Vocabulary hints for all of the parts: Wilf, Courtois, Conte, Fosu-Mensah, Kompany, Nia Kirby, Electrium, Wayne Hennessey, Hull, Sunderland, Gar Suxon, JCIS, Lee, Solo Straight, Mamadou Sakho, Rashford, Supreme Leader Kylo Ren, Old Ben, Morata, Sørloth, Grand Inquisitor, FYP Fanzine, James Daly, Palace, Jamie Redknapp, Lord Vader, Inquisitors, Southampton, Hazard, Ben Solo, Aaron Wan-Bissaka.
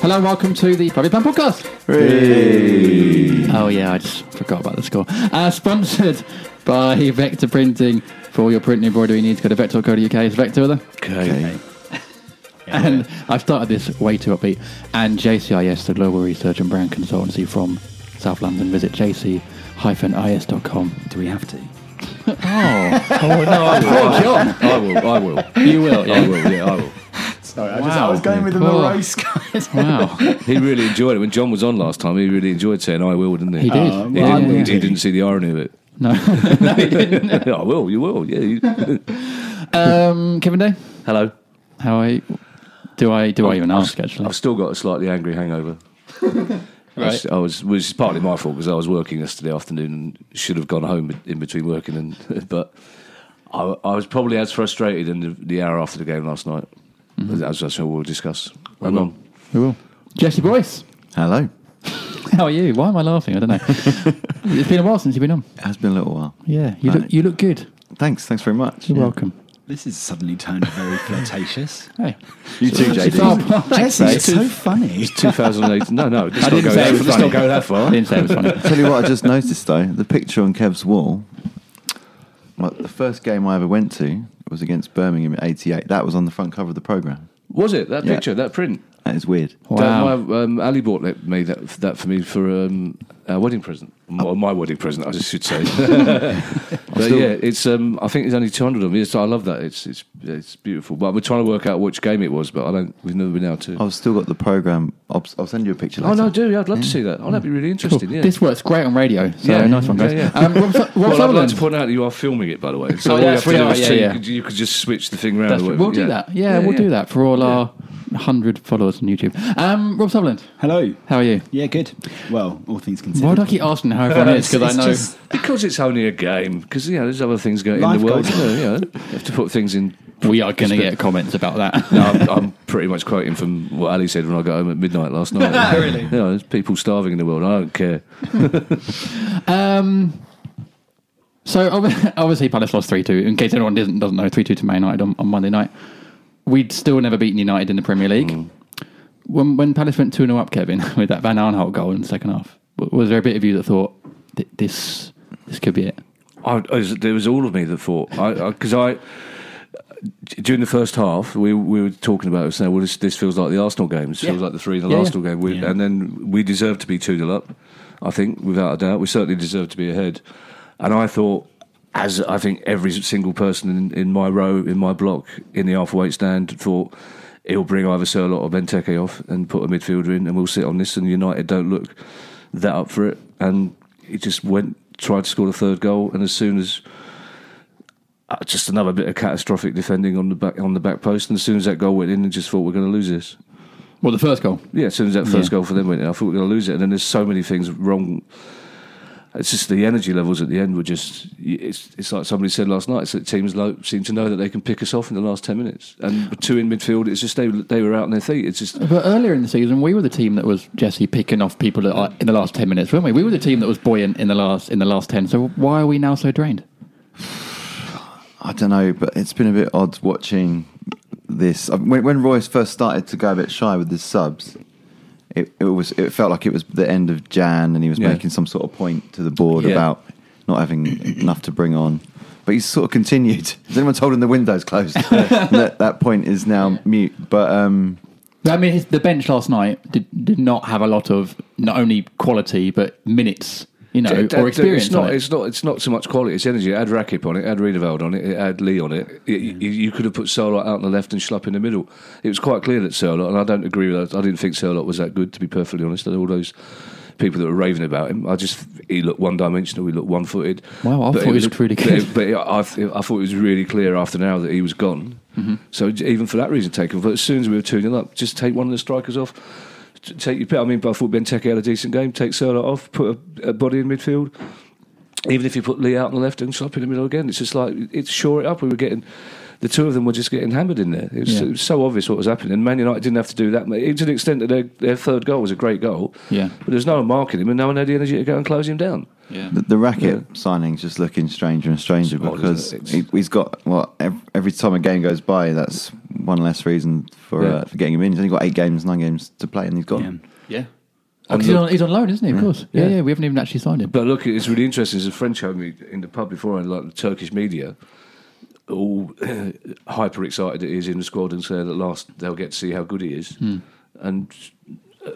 Hello and welcome to the Private Plan Podcast. Hey. Oh yeah, I just forgot about the score. Sponsored by Vector Printing. For all your print and embroidery needs, go to vector.co.uk. Is Vector with her? Okay. And I've started this way too upbeat. And JCIS, the global research and brand consultancy from South London. Visit jc-is.com. Do we have to? Oh no, I will. John. I will. You will, yeah. I will. Sorry, I was going with him the race, guys. Wow. He really enjoyed it. When John was on last time, he really enjoyed saying, I will, didn't he? He did. He didn't see the irony of it. No. No, he didn't. I will, you will. Yeah. Kevin Day? Hello. How are you? Do I even ask, actually? I've still got a slightly angry hangover. Right. Which is partly my fault because I was working yesterday afternoon and should have gone home in between working. But I was probably as frustrated in the hour after the game last night. Mm-hmm. That's what we'll discuss. We will. Jesse Boyce. Hello. How are you? Why am I laughing? I don't know. It's been a while since you've been on. It has been a little while. Yeah, you look good. Thanks very much. You're welcome. This has suddenly turned very flirtatious. Hey, you too, JD. Jesse, it's so funny. It's 2008. No, let's not go that far. I didn't say it was funny. Tell you what, I just noticed though, the picture on Kev's wall. The first game I ever went to was against Birmingham in '88. That was on the front cover of the programme. Was it? That picture, that print? That is weird. Wow. Ali bought me that for me for a wedding present. My wedding present, I should say. But yeah, it's. I think there's only 200 of them. I love that. It's beautiful. But we're trying to work out which game it was, but we've never been able to. I've still got the programme. I'll send you a picture later. Oh, no, do. I'd love to see that. Oh, that'd be really interesting. Cool. Yeah. This works great on radio. So yeah. Nice one, guys. Yeah, yeah. I'd like to point out that you are filming it, by the way. So all you have to do is you could just switch the thing around. We'll do that. Yeah, we'll do that for all our 100 followers on YouTube. Rob Sutherland. Hello. How are you? Yeah, good. Well, all things considered. Why do I keep asking how everyone is? Because I know. Because it's only a game. Because, there's other things going in the world. You have to put things in. We are going to get comments about that. No, I'm pretty much quoting from what Ali said when I got home at midnight last night. Really? There's people starving in the world. I don't care. So, obviously, Palace lost 3-2. In case anyone doesn't know, 3-2 to Man United on Monday night. We'd still never beaten United in the Premier League. Mm. When Palace went 2-0 up, Kevin, with that Van Aanholt goal in the second half, was there a bit of you that thought, this could be it? There was all of me that thought, because during the first half, we were talking about it, saying, well, this feels like the Arsenal game. This feels like the 3-0 Arsenal game. And then we deserved to be 2-0 up, I think, without a doubt. We certainly deserved to be ahead. And I thought, as I think every single person in my row, in my block, in the halfway stand thought, he'll bring either Sørloth or Benteke off and put a midfielder in, and we'll sit on this, and United don't look that up for it. And he just went, tried to score the third goal, and as soon as just another bit of catastrophic defending on the back post, and as soon as that goal went in, I just thought we're going to lose this. Well, the first goal? Yeah, as soon as that first goal for them went in, I thought we were going to lose it. And then there's so many things wrong. It's just the energy levels at the end were just... It's like somebody said last night, it's that teams seem to know that they can pick us off in the last 10 minutes. And two in midfield, it's just they were out on their feet. It's just... But earlier in the season, we were the team that was, Jesse, picking off people in the last 10 minutes, weren't we? We were the team that was buoyant in the last 10. So why are we now so drained? I don't know, but it's been a bit odd watching this. When Royce first started to go a bit shy with his subs... It felt like it was the end of Jan, and he was making some sort of point to the board about not having enough to bring on. But he's sort of continued. Has anyone told him the window's closed? that point is now mute. But I mean, the bench last night did not have a lot of not only quality but minutes, or experience. It's not so much quality. It's energy. Add Rakip on it. Add Riedewald on it. Add Lee on it. You could have put Sørloth out on the left and Schlupp in the middle. It was quite clear that Sørloth, and I don't agree with that. I didn't think Sørloth was that good, to be perfectly honest. All those people that were raving about him, he looked one-dimensional. He looked one-footed. Wow, I thought he looked really good. But I thought it was really clear after an hour that he was gone. Mm-hmm. So even for that reason, take him. But as soon as we were 2-0 up, just take one of the strikers off. Take your pick. I mean, I thought Benteke had a decent game. Take Sørloth off, put a body in midfield. Even if you put Lee out on the left and Schlupp in the middle again, it's just like it shore it up. We were getting, the two of them were just getting hammered in there. It was so obvious what was happening. And Man United didn't have to do that. To the extent that their third goal was a great goal. Yeah. But there's no one marking him, and no one had the energy to go and close him down. Yeah. The Rakip signing's just looking stranger and stranger because he's got every time a game goes by, that's one less reason for getting him in. He's only got 9 games to play, and he's gone. Yeah. He's on loan, isn't he? Of course. Yeah. We haven't even actually signed him. But look, it's really interesting. There's a friend showed me in the pub before, and like the Turkish media, all hyper excited that he's in the squad and say that last they'll get to see how good he is. Mm. And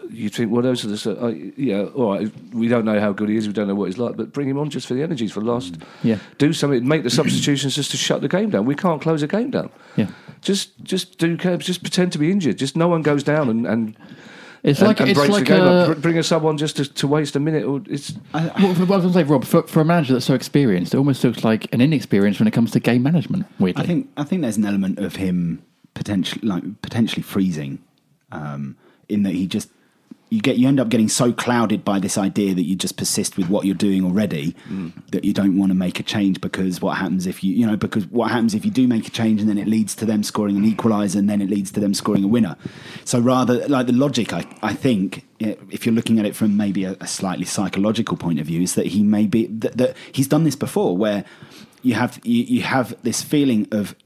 you think, well, those are the... all right, we don't know how good he is, we don't know what he's like, but bring him on just for the energies, for the last... Yeah. Do something, make the substitutions just to shut the game down. We can't close a game down. Yeah. Just pretend to be injured. Just no one goes down and breaks the game up. Bring a sub on just to waste a minute. Or it's... I was going to say, Rob, for a manager that's so experienced, it almost looks like an inexperience when it comes to game management, weirdly. I think there's an element of him potentially freezing, in that he just... You end up getting so clouded by this idea that you just persist with what you're doing already, that you don't want to make a change, because what happens if you do make a change, and then it leads to them scoring an equaliser, and then it leads to them scoring a winner. So rather, like, the logic, I think, if you're looking at it from maybe a slightly psychological point of view, is that he may be that he's done this before, where you have this feeling of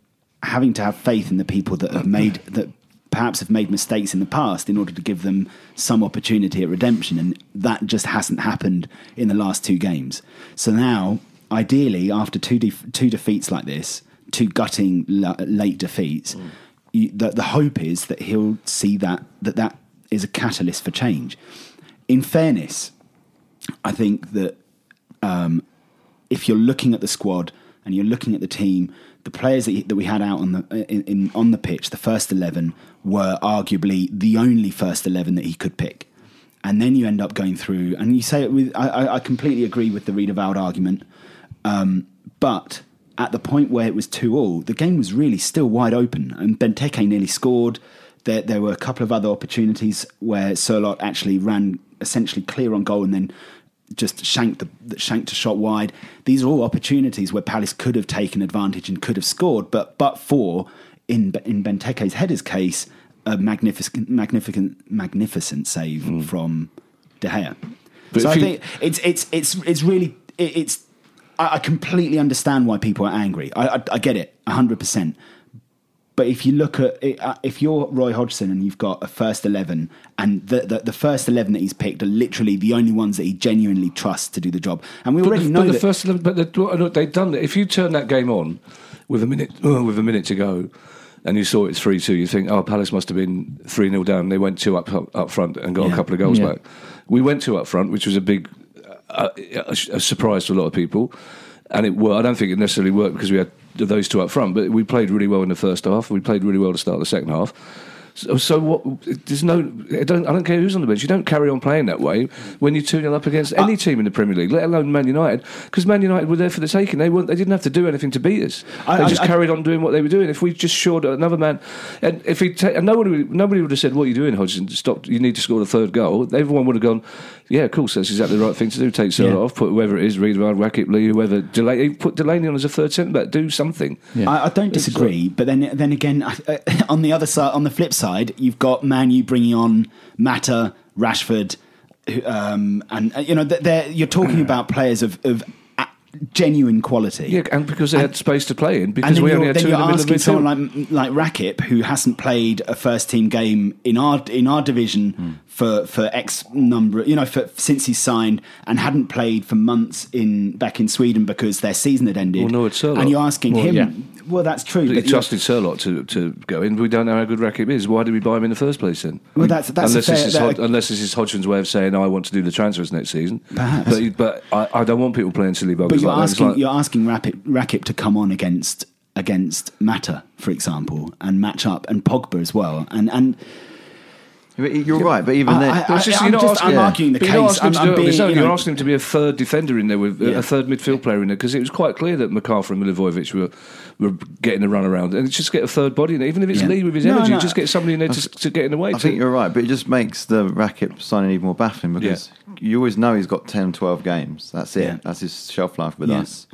having to have faith in the people that have made that. Perhaps have made mistakes in the past in order to give them some opportunity at redemption, and that just hasn't happened in the last 2 games. So now, ideally, after two defeats like this, 2 gutting late defeats, the hope is that he'll see that is a catalyst for change. In fairness, I think that if you're looking at the squad and you're looking at the team, the players that we had out on the pitch, the first 11, were arguably the only first 11 that he could pick. And then you end up going through, and you say it with... I completely agree with the Riedewald argument, but at the point where it was 2-2, the game was really still wide open, and Benteke nearly scored. There were a couple of other opportunities where Sørloth actually ran essentially clear on goal, and then just shanked a shot wide. These are all opportunities where Palace could have taken advantage and could have scored, but for, in Benteke's header's case, a magnificent save from De Gea. But so I think it's really... I completely understand why people are angry. I get it 100%. But if you look at it, if you're Roy Hodgson and you've got a first 11, and the first 11 that he's picked are literally the only ones that he genuinely trusts to do the job, and we already know that. First 11, but they've done that. If you turn that game on with a minute to go, and you saw it's 3-2, you think, oh, Palace must have been 3-0 down. They went 2 up front and got a couple of goals back. We went 2 up front, which was a big a surprise to a lot of people, and I don't think it necessarily worked because we had those 2 up front, but we played really well in the first half. We played really well to start the second half. So what? There's no. I don't care who's on the bench. You don't carry on playing that way when you're 2-0 up against any team in the Premier League, let alone Man United. Because Man United were there for the taking. They didn't have to do anything to beat us. They just carried on doing what they were doing. If we just shored another man, and if he nobody would have said, "What are you doing, Hodgson? Stop! You need to score the third goal." Everyone would have gone, "Yeah, of course, that's exactly the right thing to do. Take Sørloth off, put whoever it is, Riedewald, Rakip, Lee, whoever. Put Delaney on as a third centre back. Do something." Yeah. I don't disagree, but then again, on the other side, on the flip side, you've got Man U bringing on Mata, Rashford, and you know you're talking about players of genuine quality. Yeah, and because they had space to play in, because we only had two in the middle of midfield. Then you're asking someone like Rakip, who hasn't played a first team game in our division for X number, since he signed, and hadn't played for months back in Sweden because their season had ended. Well, no, it's Sørloth. And you're asking him. Yeah. Well, that's true. He trusted Sørloth to go in. We don't know how good Rakip is. Why did we buy him in the first place then? Well, that's unless this is Hodgson's way of saying, I want to do the transfers next season. Perhaps. But I don't want people playing silly buggers. But you're asking Rakip to come on against Mata, for example, and match up, and Pogba as well. And you're right, but even then, I'm arguing the case. You're asking him to be a third defender in there with a third midfield player in there, because it was quite clear that MacArthur and Milivojevic were getting the run around, and just get a third body in there, even if it's Lee with his energy, just get somebody in there to get in the way. I think you're right, but it just makes the Rakip signing even more baffling, because you always know he's got 10, 12 games. That's it. Yeah. That's his shelf life with us.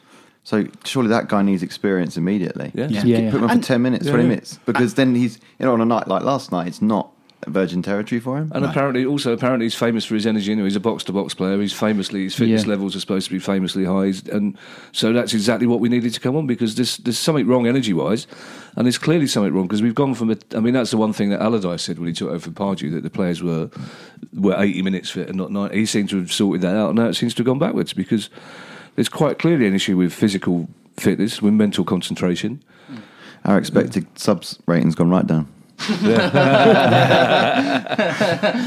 So surely that guy needs experience immediately. Yeah. Put him on for 10 minutes, 20 minutes, because then he's on a night like last night, it's not virgin territory for him, and apparently he's famous for his energy. Anyway, he's a box-to-box player. He's famously his fitness levels are supposed to be famously high, and so that's exactly what we needed to come on, because there's something wrong energy-wise, and there's clearly something wrong, because we've gone from that's the one thing that Allardyce said when he took over from Pardew, that the players were 80 minutes fit and not 90. He seemed to have sorted that out, and now it seems to have gone backwards, because there's quite clearly an issue with physical fitness, with mental concentration. Our expected subs rating's gone right down. Thank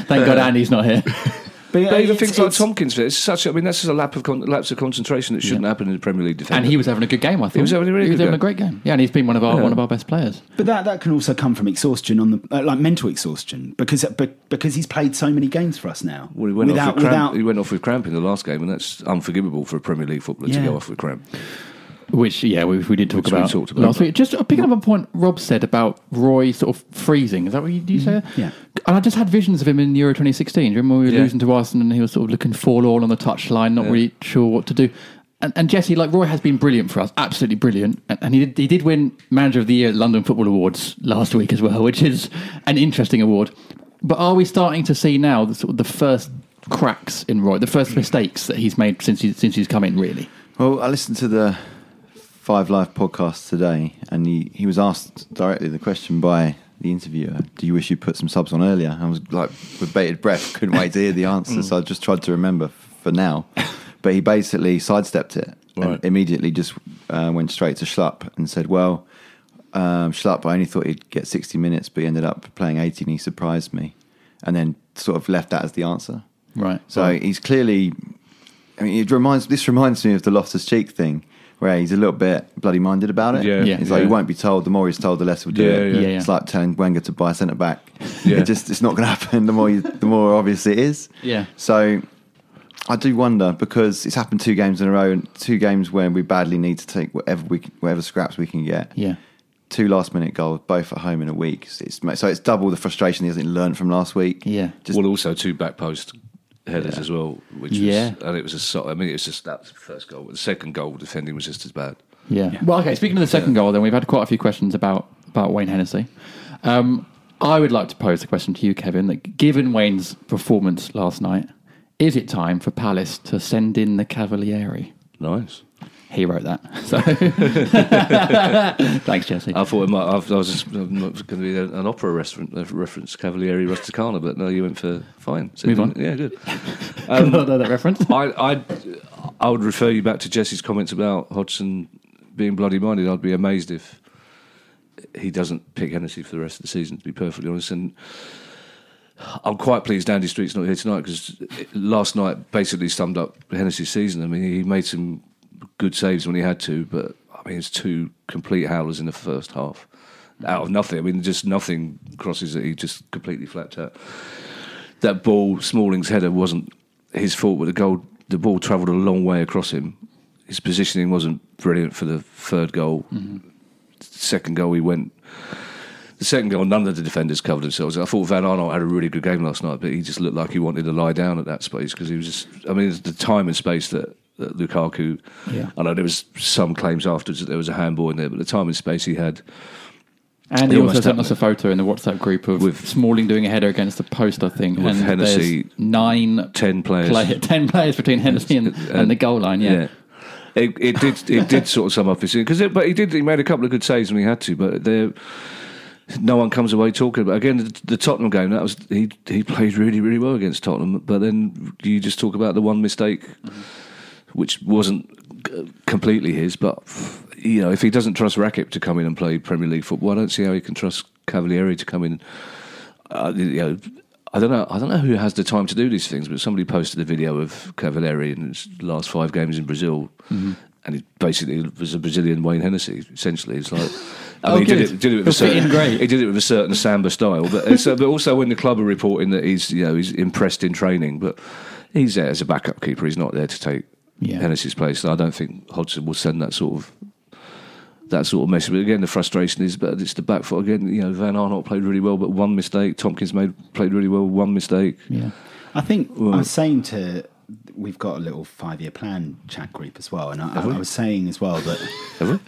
God Andy's not here. But even things like Tompkins, that's just a lapse of concentration that shouldn't happen in the Premier League defence. And he was having a good game, I think. He was having a really good game. He was having a great game. Yeah, and he's been one of our best players. But that can also come from exhaustion on the mental exhaustion, because he's played so many games for us now. Well, he went off with cramp in the last game, and that's unforgivable for a Premier League footballer to go off with cramp. Which we talked about last week. Just picking up on a point Rob said about Roy sort of freezing. Is that what you say? Yeah. And I just had visions of him in Euro 2016. Do you remember when we were losing to Arsenal, and he was sort of looking forlorn on the touchline, not really sure what to do. And Jesse, Roy has been brilliant for us, absolutely brilliant. And he did win Manager of the Year at London Football Awards last week as well, which is an interesting award. But are we starting to see now the first cracks in Roy, the first mistakes that he's made since he's come in, really? Well, I listened to the Five Live podcast today, and he was asked directly the question by the interviewer, do you wish you put some subs on earlier? I was like, with bated breath, couldn't wait to hear the answer, so I just tried to remember for now. But he basically sidestepped it and immediately just went straight to Schlupp and said, well, Schlupp, I only thought he'd get 60 minutes, but he ended up playing 80 and he surprised me, and then sort of left that as the answer. Right. So he's clearly... I mean, this reminds me of the Loftus-Cheek thing, where he's a little bit bloody-minded about it. Yeah. He's like, he won't be told. The more he's told, the less he'll do it. Yeah. It's like telling Wenger to buy a centre-back. Yeah. It's not going to happen. The more obvious it is. Yeah. So I do wonder, because it's happened 2 games in a row, and 2 games where we badly need to take whatever scraps we can get. Yeah. 2 last-minute goals, both at home in a week. So it's double the frustration he hasn't learned from last week. Yeah. Also 2 back posts. Headers as well, it was just that first goal. The second goal defending was just as bad. Yeah. Well, okay. Speaking of the second goal, then we've had quite a few questions about Wayne Hennessey. I would like to pose the question to you, Kevin. That given Wayne's performance last night, is it time for Palace to send in the Cavalieri? Nice. He wrote that. So thanks, Jesse. I thought I was going to be an opera reference, Cavalieri Rusticana, but no, you went for fine. So move on. Yeah, good. I know that reference. I would refer you back to Jesse's comments about Hodgson being bloody-minded. I'd be amazed if he doesn't pick Hennessy for the rest of the season, to be perfectly honest. And I'm quite pleased Andy Street's not here tonight, because last night basically summed up Hennessy's season. I mean, he made some good saves when he had to, but I mean, it's 2 complete howlers in the first half. out of nothing. I mean, just nothing crosses that he just completely flapped out. That ball, Smalling's header, wasn't his fault, but the ball travelled a long way across him. His positioning wasn't brilliant for the third goal. Mm-hmm. Second goal, he went... The second goal, none of the defenders covered themselves. I thought Van Aanholt had a really good game last night, but he just looked like he wanted to lie down at that space because he was just... I mean, it's the time and space that Lukaku... Yeah. I know there was some claims afterwards that there was a handball in there, but the time and space he had... And he also sent us a photo in the WhatsApp group with Smalling doing a header against the post, I think. With and Hennessey. There's 10 players between Hennessey and the goal line, yeah. It did sort of sum up his thing. But he made a couple of good saves when he had to, but no one comes away talking about. Again, the Tottenham game, that was he played really, really well against Tottenham, but then you just talk about the one mistake, which wasn't completely his, but... You know, if he doesn't trust Rakip to come in and play Premier League football, I don't see how he can trust Cavalieri to come in. You know, I don't know who has the time to do these things, but somebody posted a video of Cavalieri in his last 5 games in Brazil, and he basically was a Brazilian Wayne Hennessey. Essentially, it's like he did it with a certain samba style, but also when the club are reporting that he's impressed in training, but he's there as a backup keeper. He's not there to take Hennessey's place. So I don't think Hodgson will send that sort of message. But again, the frustration is, but it's the back foot again. You know, Van Aanholt played really well, but one mistake. Tompkins played really well, one mistake. Yeah, I think I was saying we've got a little 5-year plan chat group as well, and I was saying as well that. Have we?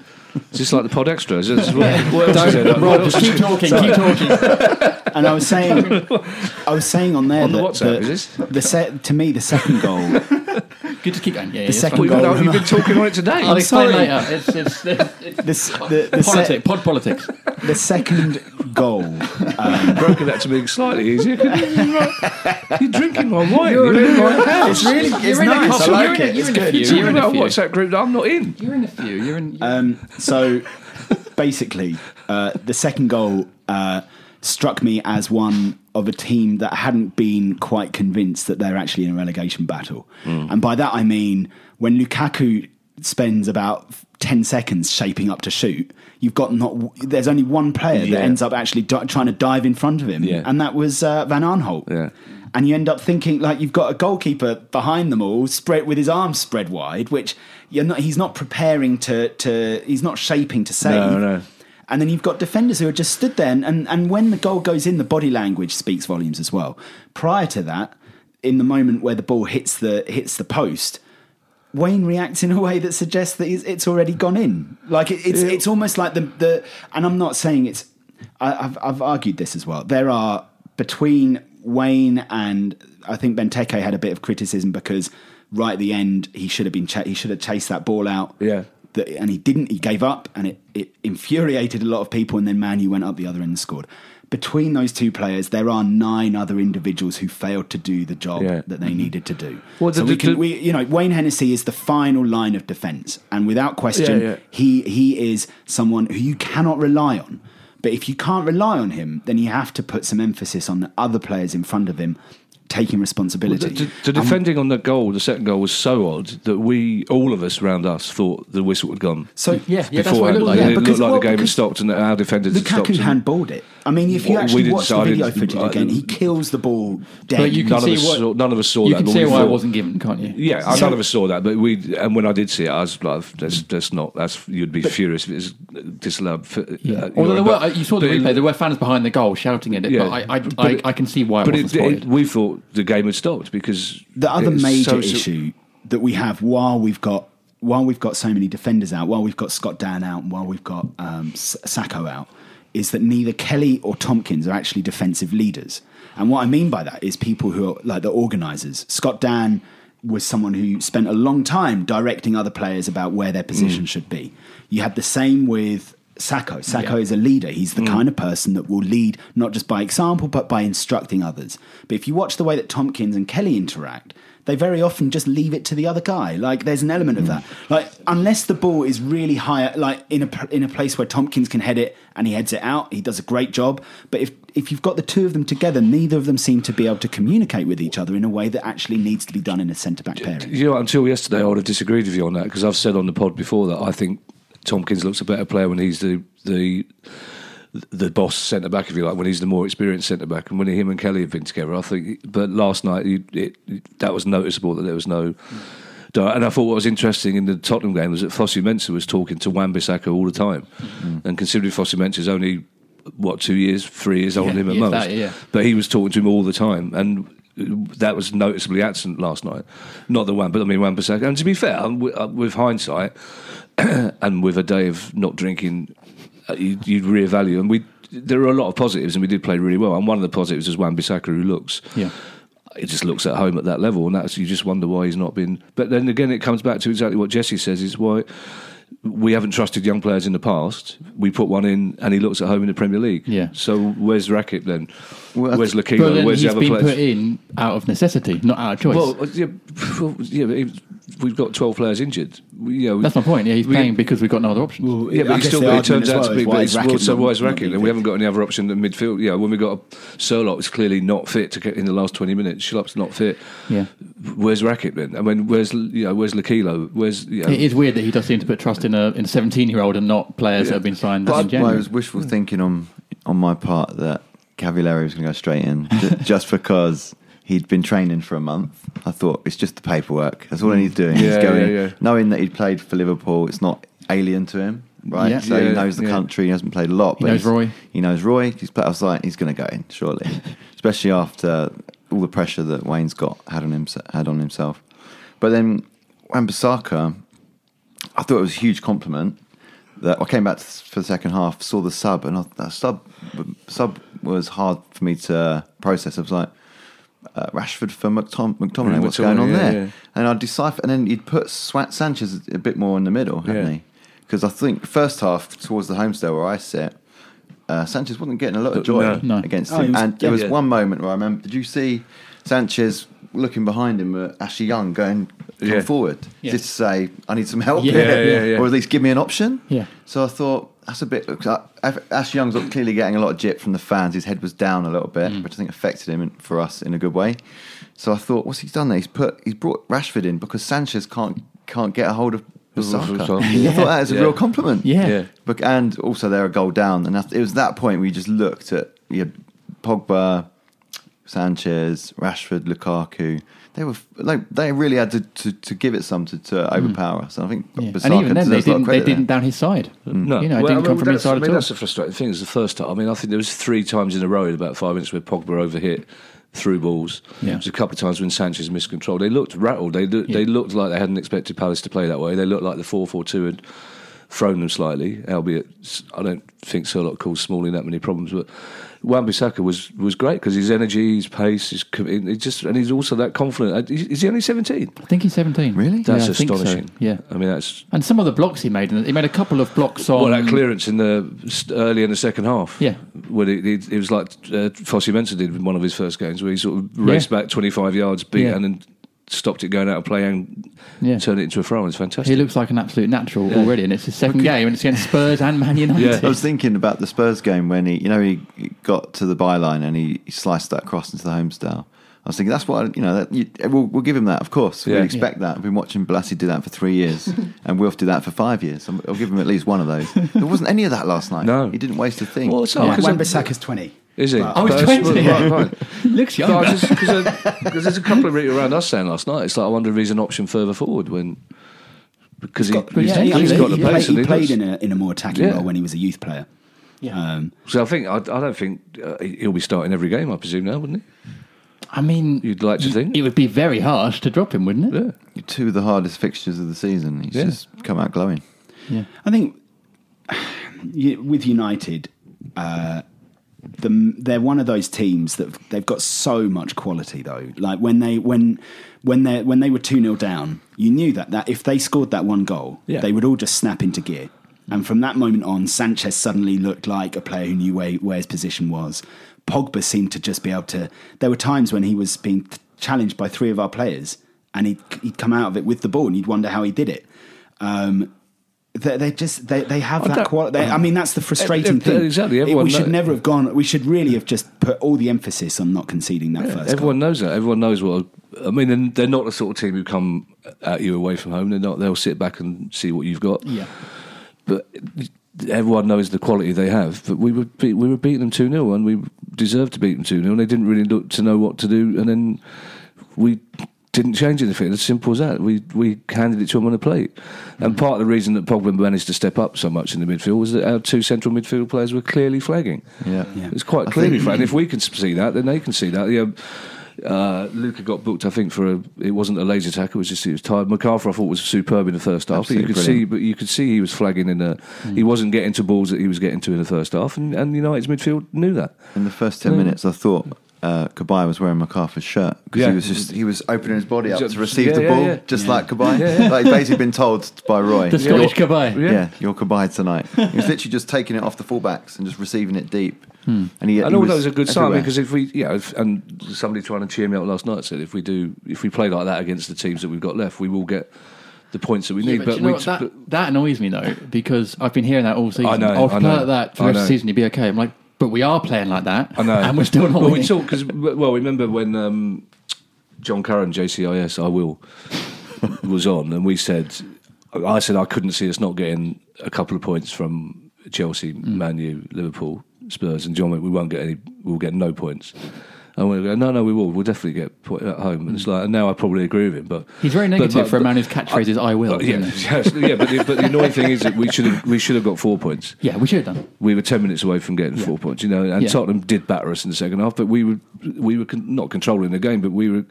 It's just like the pod extra. Keep talking. And I was saying on there on that the WhatsApp, to me the second goal. Good to keep going. Yeah, the second goal. You've been talking on it today. I'll explain later. Pod politics. The second goal. Broken that to me slightly easier. You're drinking my wine. You're in my house. It's nice. I like it. It's good. You're in a WhatsApp group that I'm not in. You're in a few. You're in. So basically, the second goal struck me as one of a team that hadn't been quite convinced that they're actually in a relegation battle. And by that I mean when Lukaku spends about 10 seconds shaping up to shoot, you've got there's only one player that ends up actually trying to dive in front of him, and that was Van Aanholt. Yeah. And you end up thinking like you've got a goalkeeper behind them all, spread with his arms spread wide, which he's not preparing to he's not shaping to save. No. And then you've got defenders who are just stood there, and when the goal goes in, the body language speaks volumes as well. Prior to that, in the moment where the ball hits the post, Wayne reacts in a way that suggests that it's already gone in. Like it's almost like the and I'm not saying it's. I've argued this as well. There are between Wayne and I think Benteke had a bit of criticism because right at the end he should have been he should have chased that ball out. Yeah. And he didn't. He gave up, and it infuriated a lot of people. And then Manu went up the other end and scored. Between those two players, there are 9 other individuals who failed to do the job that they needed to do. Well, Wayne Hennessey is the final line of defence, and without question, he is someone who you cannot rely on. But if you can't rely on him, then you have to put some emphasis on the other players in front of him taking responsibility. The defending on the goal, the second goal, was so odd that all of us round us thought the whistle had gone. So that's what it looked like. Yeah, it looked like the game had stopped and our defenders had stopped. Lukaku handballed it. I mean, if you actually watch the video footage again, he kills the ball dead. But you can none of us saw that. You can see why it wasn't given, can't you? Yeah, none of us saw that. But when I did see it, I was like, you'd be furious if it's disallowed. Although you saw the replay, there were fans behind the goal shouting at it. But I can see why it wasn't spotted. We thought the game had stopped because the other major issue that we have while we've got so many defenders out, while we've got Scott Dan out, and while we've got Sacco out, is that neither Kelly or Tompkins are actually defensive leaders. And what I mean by that is people who are like the organisers. Scott Dan was someone who spent a long time directing other players about where their position should be. You had the same with Sacco. Sacco is a leader. He's the kind of person that will lead not just by example but by instructing others. But if you watch the way that Tompkins and Kelly interact, they very often just leave it to the other guy. Like there's an element of that. Like unless the ball is really high, like in a place where Tompkins can head it and he heads it out, he does a great job. But if you've got the two of them together, neither of them seem to be able to communicate with each other in a way that actually needs to be done in a centre-back pairing. You know what, until yesterday I would have disagreed with you on that because I've said on the pod before that I think Tompkins looks a better player when he's the the boss centre-back, if you like, when he's the more experienced centre-back. And when him and Kelly have been together, I think... But last night, that was noticeable that there was no... And I thought what was interesting in the Tottenham game was that Fosu-Mensah was talking to Wan-Bissaka all the time. Mm-hmm. And considering Fosu-Mensah is only, 3 years older than him at most. But he was talking to him all the time. And that was noticeably absent last night. Not the one, but I mean Wan-Bissaka. And to be fair, with hindsight and with a day of not drinking... You'd reevaluate, and there are a lot of positives, and we did play really well. And one of the positives is Wan-Bissaka, who just looks at home at that level, and that's, you just wonder why he's not been. But then again, it comes back to exactly what Jesse says: is why we haven't trusted young players in the past. We put one in, and he looks at home in the Premier League. Yeah. So where's Rakip then? Where's Lukaku? Where's the other players? He's been put in out of necessity, not out of choice. But we've got 12 players injured. That's my point. Yeah, he's playing because we've got no other options. But it turns out to be. So why is Rakip? And we haven't got any other option than midfield. Yeah, when we got Sørloth is clearly not fit to get in the last 20 minutes. Schlupp's not fit. Yeah, where's Rakip then? I mean, where's Lukaku? It is weird that he does seem to put trust in a 17-year-old and not players that have been signed. But I was wishful thinking on my part that Cavalieri was going to go straight in just because. He'd been training for a month. I thought, it's just the paperwork. That's all I need to do. He's going, knowing that he'd played for Liverpool, it's not alien to him, right? Yeah. So he knows the country. He hasn't played a lot. But he knows Roy. He's played outside. He's going to go in, surely. Especially after all the pressure that Wayne's had on himself. But then Wan-Bissaka, I thought it was a huge compliment. That I came back for the second half, saw the sub, and that sub was hard for me to process. I was like... Rashford for McTominay, what's going on there? Yeah. And I'd decipher, and then he'd put Sanchez a bit more in the middle, hadn't he? Because I think first half towards the homestead where I sit, Sanchez wasn't getting a lot of joy against him. There was one moment where I remember, did you see Sanchez looking behind him at Ashley Young going forward? Yeah. Just say, I need some help here, or at least give me an option. Yeah. So I thought, that's a bit... Ash Young's clearly getting a lot of jip from the fans. His head was down a little bit, which I think affected him for us in a good way. So I thought, what's he done there? He's brought Rashford in because Sanchez can't get a hold of Bissaka. I thought that was a real compliment. Yeah. And also they're a goal down. And it was that point where you just looked at Pogba, Sanchez, Rashford, Lukaku. They were they really had to give it some to overpower us. I think Bissaka, and even then they didn't down his side. No, it didn't come from his side at all. That's the frustrating thing. Is the first time. I think there was 3 times in a row in about 5 minutes where Pogba overhit through balls. Yeah. There was a couple of times when Sanchez miscontrolled. They looked rattled. They looked like they hadn't expected Palace to play that way. They looked like the 4-4-2 had thrown them slightly. Albeit, I don't think Sørloth caused Smalling that many problems, but. Wan-Bissaka was great because his energy, his pace, and he's also that confident. Is he only 17? I think he's 17. Really? That's astonishing. So. Yeah, and some of the blocks he made. He made a couple of blocks on. Well, that clearance early in the second half. Yeah, when it was like Fosu-Mensah did in one of his first games, where he sort of raced back 25 yards, and then stopped it going out of play and turned it into a throw. It's fantastic. He looks like an absolute natural already, and it's his second game, and it's against Spurs and Man United. Yeah. I was thinking about the Spurs game when he got to the byline and he sliced that cross into the Homestyle. I was thinking that's what we'll give him that, of course. We expect that. I've been watching Blassie do that for 3 years, and Wilf did that for 5 years. I'll give him at least one of those. There wasn't any of that last night. No, he didn't waste a thing. Well, Wan-Bissaka's 20. Is he? I was 20. Looks young. Because there's a couple of people around us saying last night, it's like, I wonder if he's an option further forward because he's got the pace. He played in a more attacking role when he was a youth player. Yeah. So I don't think he'll be starting every game, I presume now, wouldn't he? You'd like to think. It would be very harsh to drop him, wouldn't it? Yeah. 2 of the hardest fixtures of the season. He's just come out glowing. Yeah. I think with United... they're one of those teams that they've got so much quality though. Like when they were 2-0 down, you knew that if they scored that one goal, they would all just snap into gear. And from that moment on, Sanchez suddenly looked like a player who knew where his position was. Pogba seemed to just be able to. There were times when he was being challenged by 3 of our players, and he'd come out of it with the ball, and you'd wonder how he did it. They have that quality. That's the frustrating thing. Exactly. We should never have gone. We should really have just put all the emphasis on not conceding that first. Everyone knows that. Everyone knows what. And they're not the sort of team who come at you away from home. They're not. They'll sit back and see what you've got. Yeah. But everyone knows the quality they have, but we were beating them 2-0 and we deserved to beat them 2-0 and they didn't really look to know what to do, and then we didn't change anything. As simple as that. We handed it to them on a plate. And part of the reason that Pogba managed to step up so much in the midfield was that our two central midfield players were clearly flagging. Yeah. It was quite clearly flagging. If we can see that, then they can see that. Yeah. Luka got booked, I think, for it wasn't a laser tackle. It was just he was tired. MacArthur, I thought, was superb in the first half. You could see he was flagging in the. He wasn't getting to balls that he was getting to in the first half, and United's midfield knew that. In the first 10 minutes, I thought Kabay was wearing MacArthur's shirt because he was opening his body up to receive the ball, just like Kabay. Like basically been told by Roy, the Scottish Kabay. Yeah, you're Kabay tonight. He was literally just taking it off the fullbacks and just receiving it deep. And all that was a good sign, because if we, and somebody trying to cheer me up last night said if we play like that against the teams that we've got left, we will get the points that we need. But that annoys me though, because I've been hearing that all season. I know. Like that for the rest of the season, you'd be okay. I'm like, but we are playing like that, I know, and we're still not winning. Remember when John Curran, JCIS, was on, and we said, I couldn't see us not getting a couple of points from Chelsea, Man U, Liverpool, Spurs, and John went, we won't get any, we'll get no points. And we go, no, we will. We'll definitely get at home. And it's like, and now I probably agree with him, but he's very negative for a man whose catchphrase is "I will." But the annoying thing is that we should have got 4 points. Yeah, we should have done. We were 10 minutes away from getting 4 points, And Tottenham did batter us in the second half, but we were not controlling the game, but we were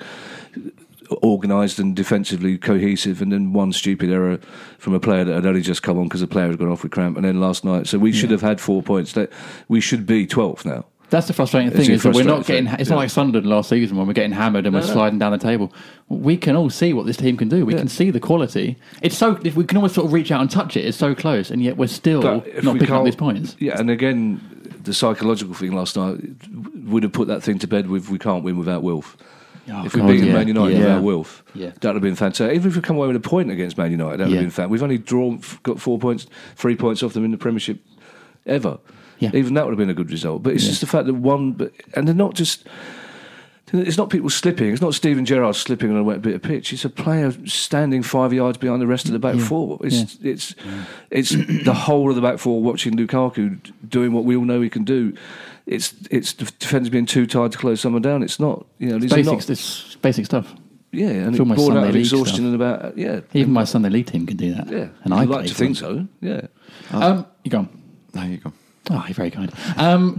organised and defensively cohesive, and then one stupid error from a player that had only just come on because the player had gone off with cramp, and then last night, so we should have had 4 points. That we should be 12th now. That's the frustrating thing, is that we're not getting. It's not like Sunderland last season when we're getting hammered and we're sliding down the table. We can all see what this team can do. We can see the quality. It's so we can almost sort of reach out and touch it. It's so close, and yet we're still not picking up these points. Yeah, and again, the psychological thing last night would have put that thing to bed with we can't win without Wilf. If we beat Man United without Wilf, that would have been fantastic. Even if we come away with a point against Man United, that would have been fantastic. We've only got 4 points, 3 points off them in the Premiership ever. Yeah. Even that would have been a good result. But it's just the fact that and they're not just. It's not people slipping. It's not Steven Gerrard slipping on a wet bit of pitch. It's a player standing 5 yards behind the rest of the back four. It's the whole of the back four watching Lukaku doing what we all know he can do. It's the defenders being too tired to close someone down. It's not, it's basic stuff. Yeah, and it's born out of exhaustion and about Even my Sunday League team can do that. Yeah, and I'd like to think so. Yeah, you go on. No, you go on. Oh, you're very kind.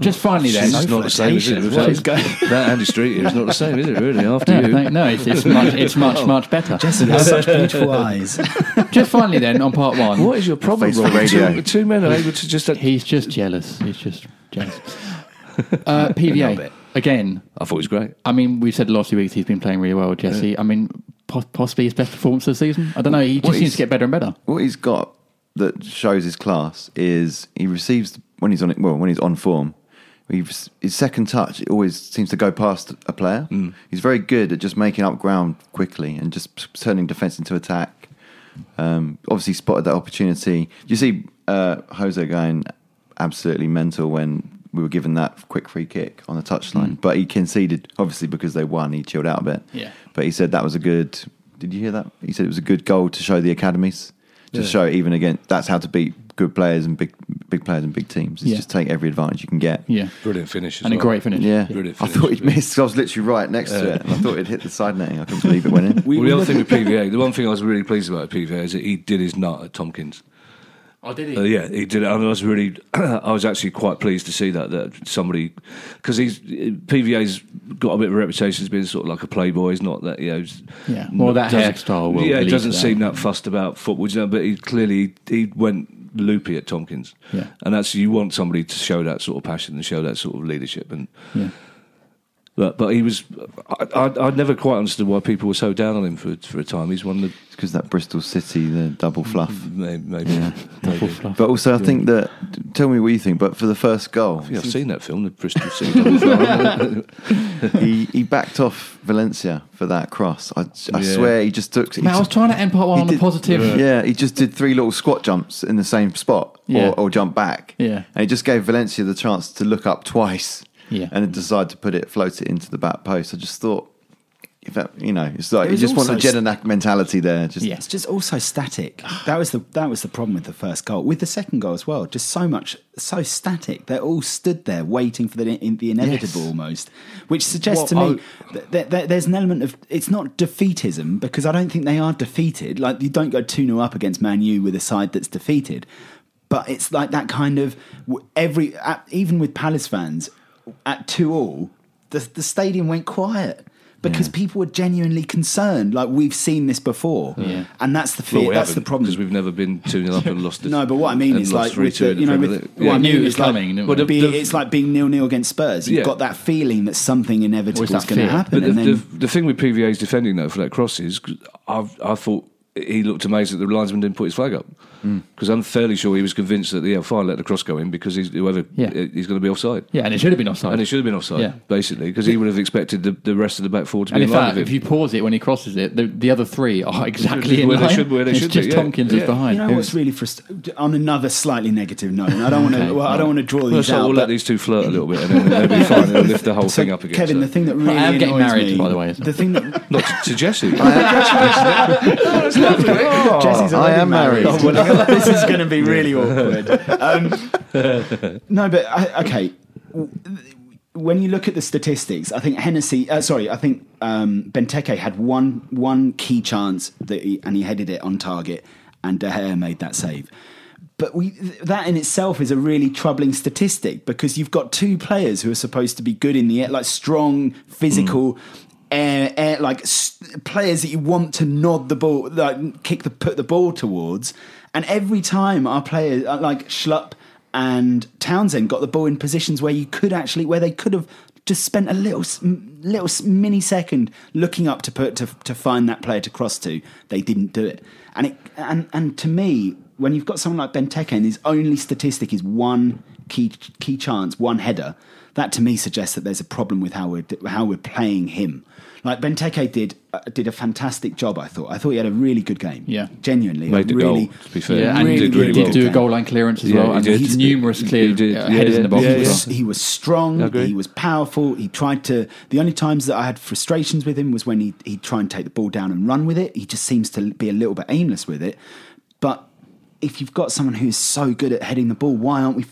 Just finally then. It's not the same, is it? That Andy Street is not the same, is it, really, after you? No, it's much better. Jesse has such beautiful eyes. Just finally then, on part one. What is your problem, Rob? Two men are able to just... He's just jealous. PVA, again. I thought he was great. I mean, we've said the last few weeks he's been playing really well, Jesse. Yeah. I mean, possibly his best performance of the season. I don't know, he just seems to get better and better. What he's got that shows his class is he receives... when he's on form, his second touch always seems to go past a player. He's very good at just making up ground quickly and just turning defence into attack. Obviously spotted that opportunity. You see Jose going absolutely mental when we were given that quick free kick on the touchline, but he conceded, obviously, because they won. He chilled out a bit. Yeah. But he said that was a good... Did you hear that? He said it was a good goal to show the academies, to show even again, that's how to beat good players and big players and big teams. It's just take every advantage you can get. Yeah, brilliant finish as well. A great finish. Yeah, brilliant finish. I thought he'd missed because I was literally right next to it. And I thought he'd hit the side netting. I couldn't believe it went in. The one thing I was really pleased about at PVA is that he did his nut at Tompkins. Oh, did he? Yeah, he did. And I was actually quite pleased to see that somebody, because PVA's got a bit of a reputation as being sort of like a playboy. He's not that, more that hairstyle. He doesn't seem that fussed about football, but he clearly he went loopy at Tompkins, and that's, you want somebody to show that sort of passion and show that sort of leadership, and but he was, I never quite understood why people were so down on him for a time. He's one of the, because that Bristol City, the double fluff, maybe. Fluff. But also I think that, tell me what you think, but for the first goal, I've seen that film, the Bristol City double fluff. He backed off Valencia for that cross. I swear he just took... I was trying to end part one on a positive. Yeah, he just did three little squat jumps in the same spot, or jump back. Yeah. And he just gave Valencia the chance to look up twice. Yeah. And decided to float it into the back post. I just thought If that, you know, it's like you just want the Jedinak mentality there. Just yes, just also static. That was the problem with the first goal, with the second goal as well. Just so static. They all stood there waiting for the inevitable, yes, almost, which suggests to me that there's an element of, it's not defeatism, because I don't think they are defeated. Like, you don't go 2-0 up against Man U with a side that's defeated, but it's like that kind of even with Palace fans at 2-2, the stadium went quiet. Because people were genuinely concerned, like, we've seen this before, and that's the fear. Well, that's the problem, because we've never been 2-0 up and lost it. No, but what I mean is, like, with the, you know, with, yeah, what I knew is coming. Like, it's like being 0-0 against Spurs. You've got that feeling that something inevitable is going to happen. But the thing with PVA's defending though for that cross is, I thought he looked amazed that the linesman didn't put his flag up, because I'm fairly sure he was convinced that fine, let the cross go in, because he's going to be offside. Yeah, and it should have been offside. Basically, because he would have expected the rest of the back four to be in line with it. If you pause it when he crosses it, the other three are exactly in line. It's just Tompkins is behind. You know what's really frustrating? On another slightly negative note, and I don't want to draw these out. We'll let these two flirt a little bit, and then they'll be fine. They'll lift the whole thing up again. Kevin, the thing that really annoys me... I am getting married, by the way. The thing that... Not to Jesse. I am married. Oh, well, this is going to be really awkward. No, but okay. When you look at the statistics, I think Benteke had one key chance and he headed it on target, and De Gea made that save. But that in itself is a really troubling statistic, because you've got two players who are supposed to be good in the air, like strong, physical. Players that you want to nod the ball, like put the ball towards, and every time our players, like Schlupp and Townsend, got the ball in positions where they could have just spent a little mini second looking up to find that player to cross to, they didn't do it. And to me, when you've got someone like Benteke and his only statistic is one key chance, one header, that to me suggests that there's a problem with how we're playing him. Like, Benteke did a fantastic job, I thought. I thought he had a really good game. Yeah. Genuinely. Made the goal, to be fair. Yeah, and really did do a goal line clearance as well. And he's numerous clear headers in the box. He was strong. He was powerful. He tried to... The only times that I had frustrations with him was when he'd try and take the ball down and run with it. He just seems to be a little bit aimless with it. But if you've got someone who's so good at heading the ball, why aren't we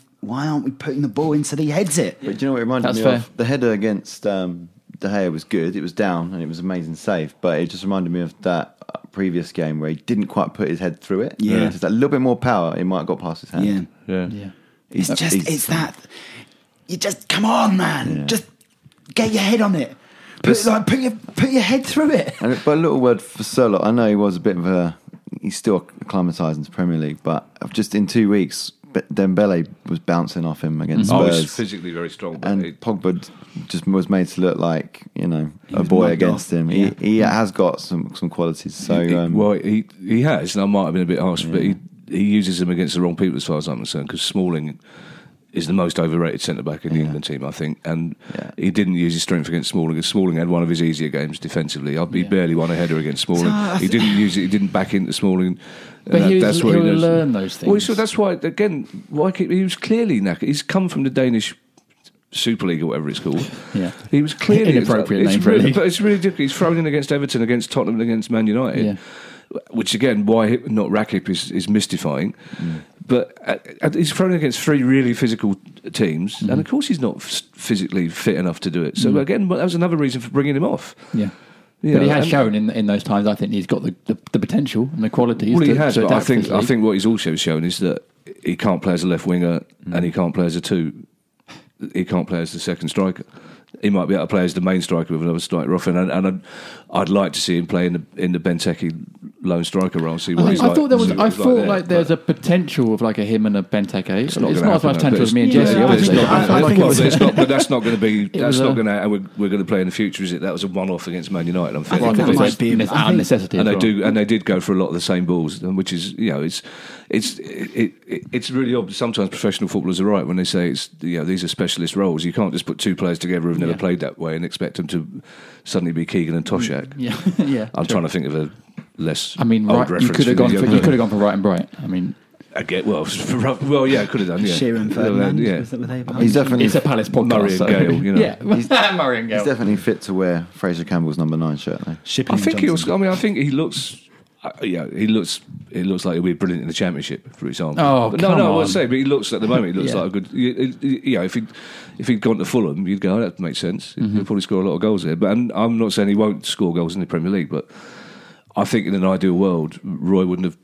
putting the ball in so that he heads it? But do you know what it reminded me of? The header against... De Gea was good. It was down, and it was an amazing save. But it just reminded me of that previous game where he didn't quite put his head through it. Yeah, just a little bit more power, it might have got past his hand. Yeah. It's that. You just come on, man. Yeah. Just get your head on it. Put your head through it. But a little word for Sørloth. I know he was a bit of a. He's still acclimatising to Premier League, but just in 2 weeks. But Dembele was bouncing off him against Spurs. He's physically very strong. And Pogba just was made to look like, you know, a boy against him. Yeah. He has got some qualities. So he has, and I might have been a bit harsh, but he uses him against the wrong people as far as I'm concerned, because Smalling is the most overrated centre-back in the England team, I think. And he didn't use his strength against Smalling. Smalling had one of his easier games defensively. He barely won a header against Smalling. He didn't use it. He didn't back into Smalling. But he'll learn those things. Well, so that's why, again, he was clearly knackered. He's come from the Danish Super League or whatever it's called. Yeah, he was clearly... Inappropriate name for a league. But it's really difficult. He's thrown in against Everton, against Tottenham, against Man United. Yeah. Which, again, why not Rakip is mystifying. Mm. But he's thrown against three really physical teams, and of course he's not physically fit enough to do it. So again, that was another reason for bringing him off. Yeah. Yeah, but he has shown in those times, I think, he's got the potential and the qualities. Well, he has, but I think what he's also shown is that he can't play as a left winger, and he can't play as a two. He can't play as the second striker. He might be able to play as the main striker with another striker off, and I'd like to see him play in the Benteke lone striker role. See what I thought there's a potential of like a him and a Benteke. It's not as much potential as me and Jesse. But that's not going to be. That's not going to. And we're going to play in the future, is it? That was a one-off against Man United. I'm fairly convinced. That might be a necessity. And they did go for a lot of the same balls, which is, you know, it's really obvious. Sometimes professional footballers are right when they say it's, you know, these are specialist roles. You can't just put two players together who've never played that way and expect them to suddenly be Keegan and Toshak. Yeah, yeah. I'm trying to think of a less. I mean, you could have gone for Right and Bright. I mean, I could have done. Yeah. Shearer and Ferdinand. Yeah. He's definitely. It's a Palace podcast. Murray and Gale, you know. Yeah, Murray and Gale. He's definitely fit to wear Fraser Campbell's number 9 shirt, though. He looks like he'll be brilliant in the Championship, for example. But he looks at the moment. He looks like a good. You know, if he'd gone to Fulham, you'd go, oh, that makes sense. Mm-hmm. He'd probably score a lot of goals there. But I'm not saying he won't score goals in the Premier League. But I think in an ideal world, Roy wouldn't have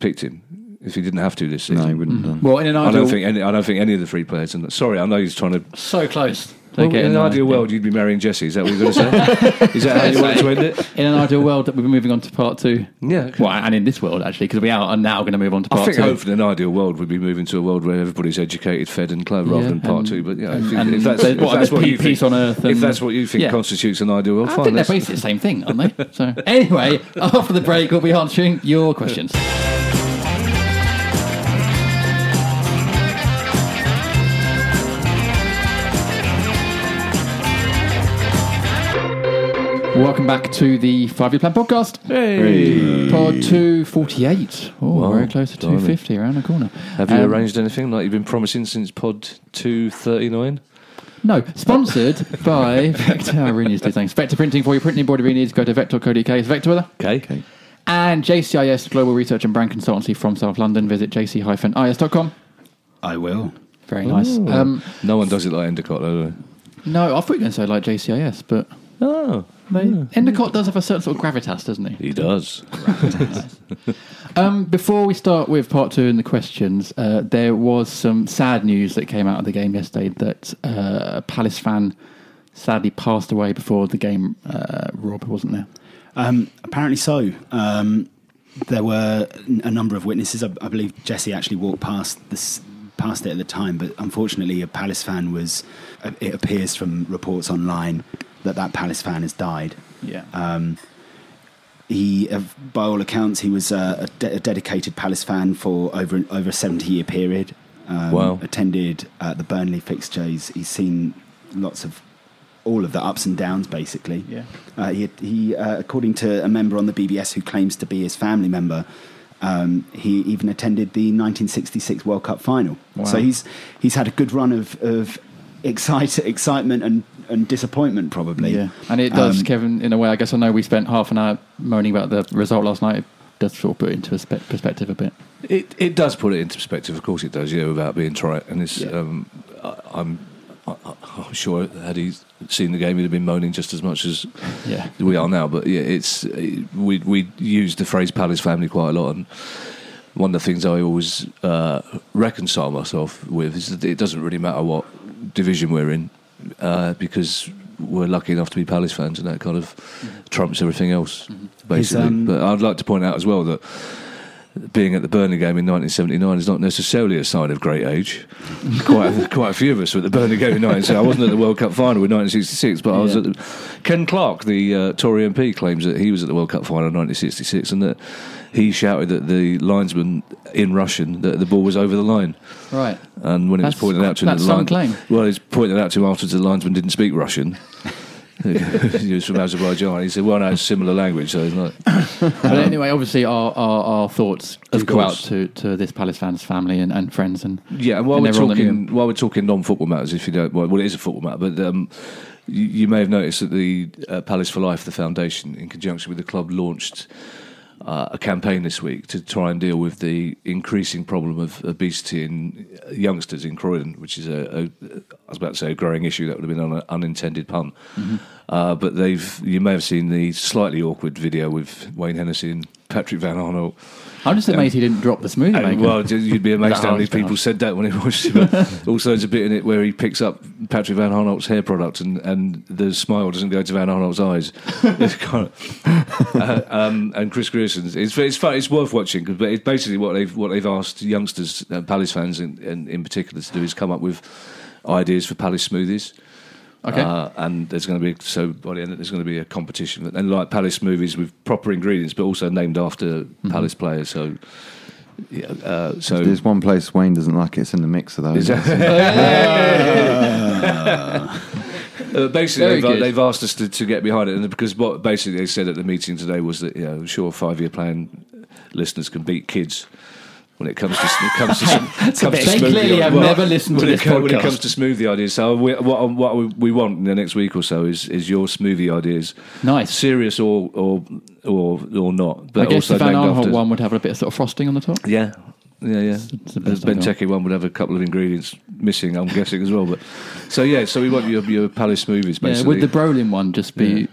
picked him if he didn't have to this season. No, he wouldn't. Mm-hmm. Well, in an ideal, I don't think any of the three players. And sorry, I know he's trying to so close. Well, in an ideal world, you'd be marrying Jesse. Is that what you're going to say? Is that how you want to end it? In an ideal world, we'll be moving on to part 2. Yeah. Okay. Well, and in this world, actually, because we are now going to move on to part 2. I think hopefully in an ideal world, we'd be moving to a world where everybody's educated, fed and clever rather than part 2. But yeah, if that's what you think constitutes an ideal world, fine. I think they're basically the same thing, aren't they? So anyway, after the break, we'll be answering your questions. Welcome back to the 5-Year Plan Podcast. Hey. Pod 248. Oh, wow. Very close to 250, around the corner. Have you arranged anything like you've been promising since pod 239? No, sponsored by Vector. I really need to do things. Vector Printing, for your printing embroidery needs, go to vector.co.uk. It's Vector with her. Okay. And JCIS, Global Research and Brand Consultancy from South London. Visit jc-is.com. I will. Very nice. No one does it like Endicott, though, do they? No, I thought you were going to say like JCIS, but... Oh. Endicott does have a certain sort of gravitas, doesn't he? He does. Before we start with part 2 and the questions, there was some sad news that came out of the game yesterday that a Palace fan sadly passed away before the game. Rob wasn't there. Apparently so. There were a number of witnesses. I believe Jesse actually walked past it at the time, but unfortunately a Palace fan was, it appears from reports online, that Palace fan has died. Yeah. He, by all accounts, he was a dedicated Palace fan for over a 70-year period. Wow. Attended the Burnley fixtures. He's seen lots of all of the ups and downs, basically. Yeah. He according to a member on the BBS who claims to be his family member, he even attended the 1966 World Cup final. Wow. So he's had a good run of excitement and disappointment, probably. Yeah. And it does, Kevin, in a way. I guess I know we spent half an hour moaning about the result last night. It does sort of put it into perspective a bit. It does put it into perspective, of course it does, yeah, without being trite. And it's, I'm sure had he seen the game, he'd have been moaning just as much as we are now. But yeah, we use the phrase Palace family quite a lot, and one of the things I always reconcile myself with is that it doesn't really matter what division we're in, because we're lucky enough to be Palace fans, and that kind of trumps everything else, basically. But I'd like to point out as well that being at the Burnley game in 1979 is not necessarily a sign of great age. Quite a few of us were at the Burnley game in 1979. I wasn't at the World Cup final in 1966, but I was at Ken Clark, the Tory MP, claims that he was at the World Cup final in 1966, and that he shouted at the linesman in Russian that the ball was over the line. Right. And when it was pointed out to him... That's some claim. Well, it's pointed out to him afterwards the linesman didn't speak Russian. He was from Azerbaijan. He said, well, no, it's a similar language, so it's not. But anyway, obviously our thoughts go out to this Palace fans' family and friends. And yeah, and while we're talking non-football matters, if you don't... Well, it is a football matter, but... you may have noticed that the Palace for Life, the foundation, in conjunction with the club, launched... a campaign this week to try and deal with the increasing problem of obesity in youngsters in Croydon, which is a growing issue. That would have been an unintended pun. Mm-hmm. But you may have seen the slightly awkward video with Wayne Hennessey and Patrick Van Aanholt. I'm just amazed he didn't drop the smoothie maker. Well, you'd be amazed how many people said that when he watched it. Also, there's a bit in it where he picks up Patrick Van Aanholt's hair product and the smile doesn't go to Van Aanholt's eyes. It's kind of, and Chris Grierson's. It's fun. It's worth watching, but it's basically what they've asked youngsters, Palace fans in particular, to do is come up with ideas for Palace smoothies. Okay. And there's going to be by the end there's going to be a competition, and like Palace movies with proper ingredients, but also named after Palace players. So, yeah, so there's one place Wayne doesn't like it. It's in the mixer though. Basically, they've asked us to get behind it, and because what basically they said at the meeting today was that, you know, sure, 5-Year Plan listeners can beat kids. when it comes to smoothie ideas. So what we want in the next week or so is your smoothie ideas. Nice, serious or not. But I guess also the Van Aanholt one would have a bit of sort of frosting on the top. Yeah. Yeah. The Benteke one would have a couple of ingredients missing, I'm guessing, as well. But so we want your Palace smoothies, basically. Yeah, would the Brolin one just be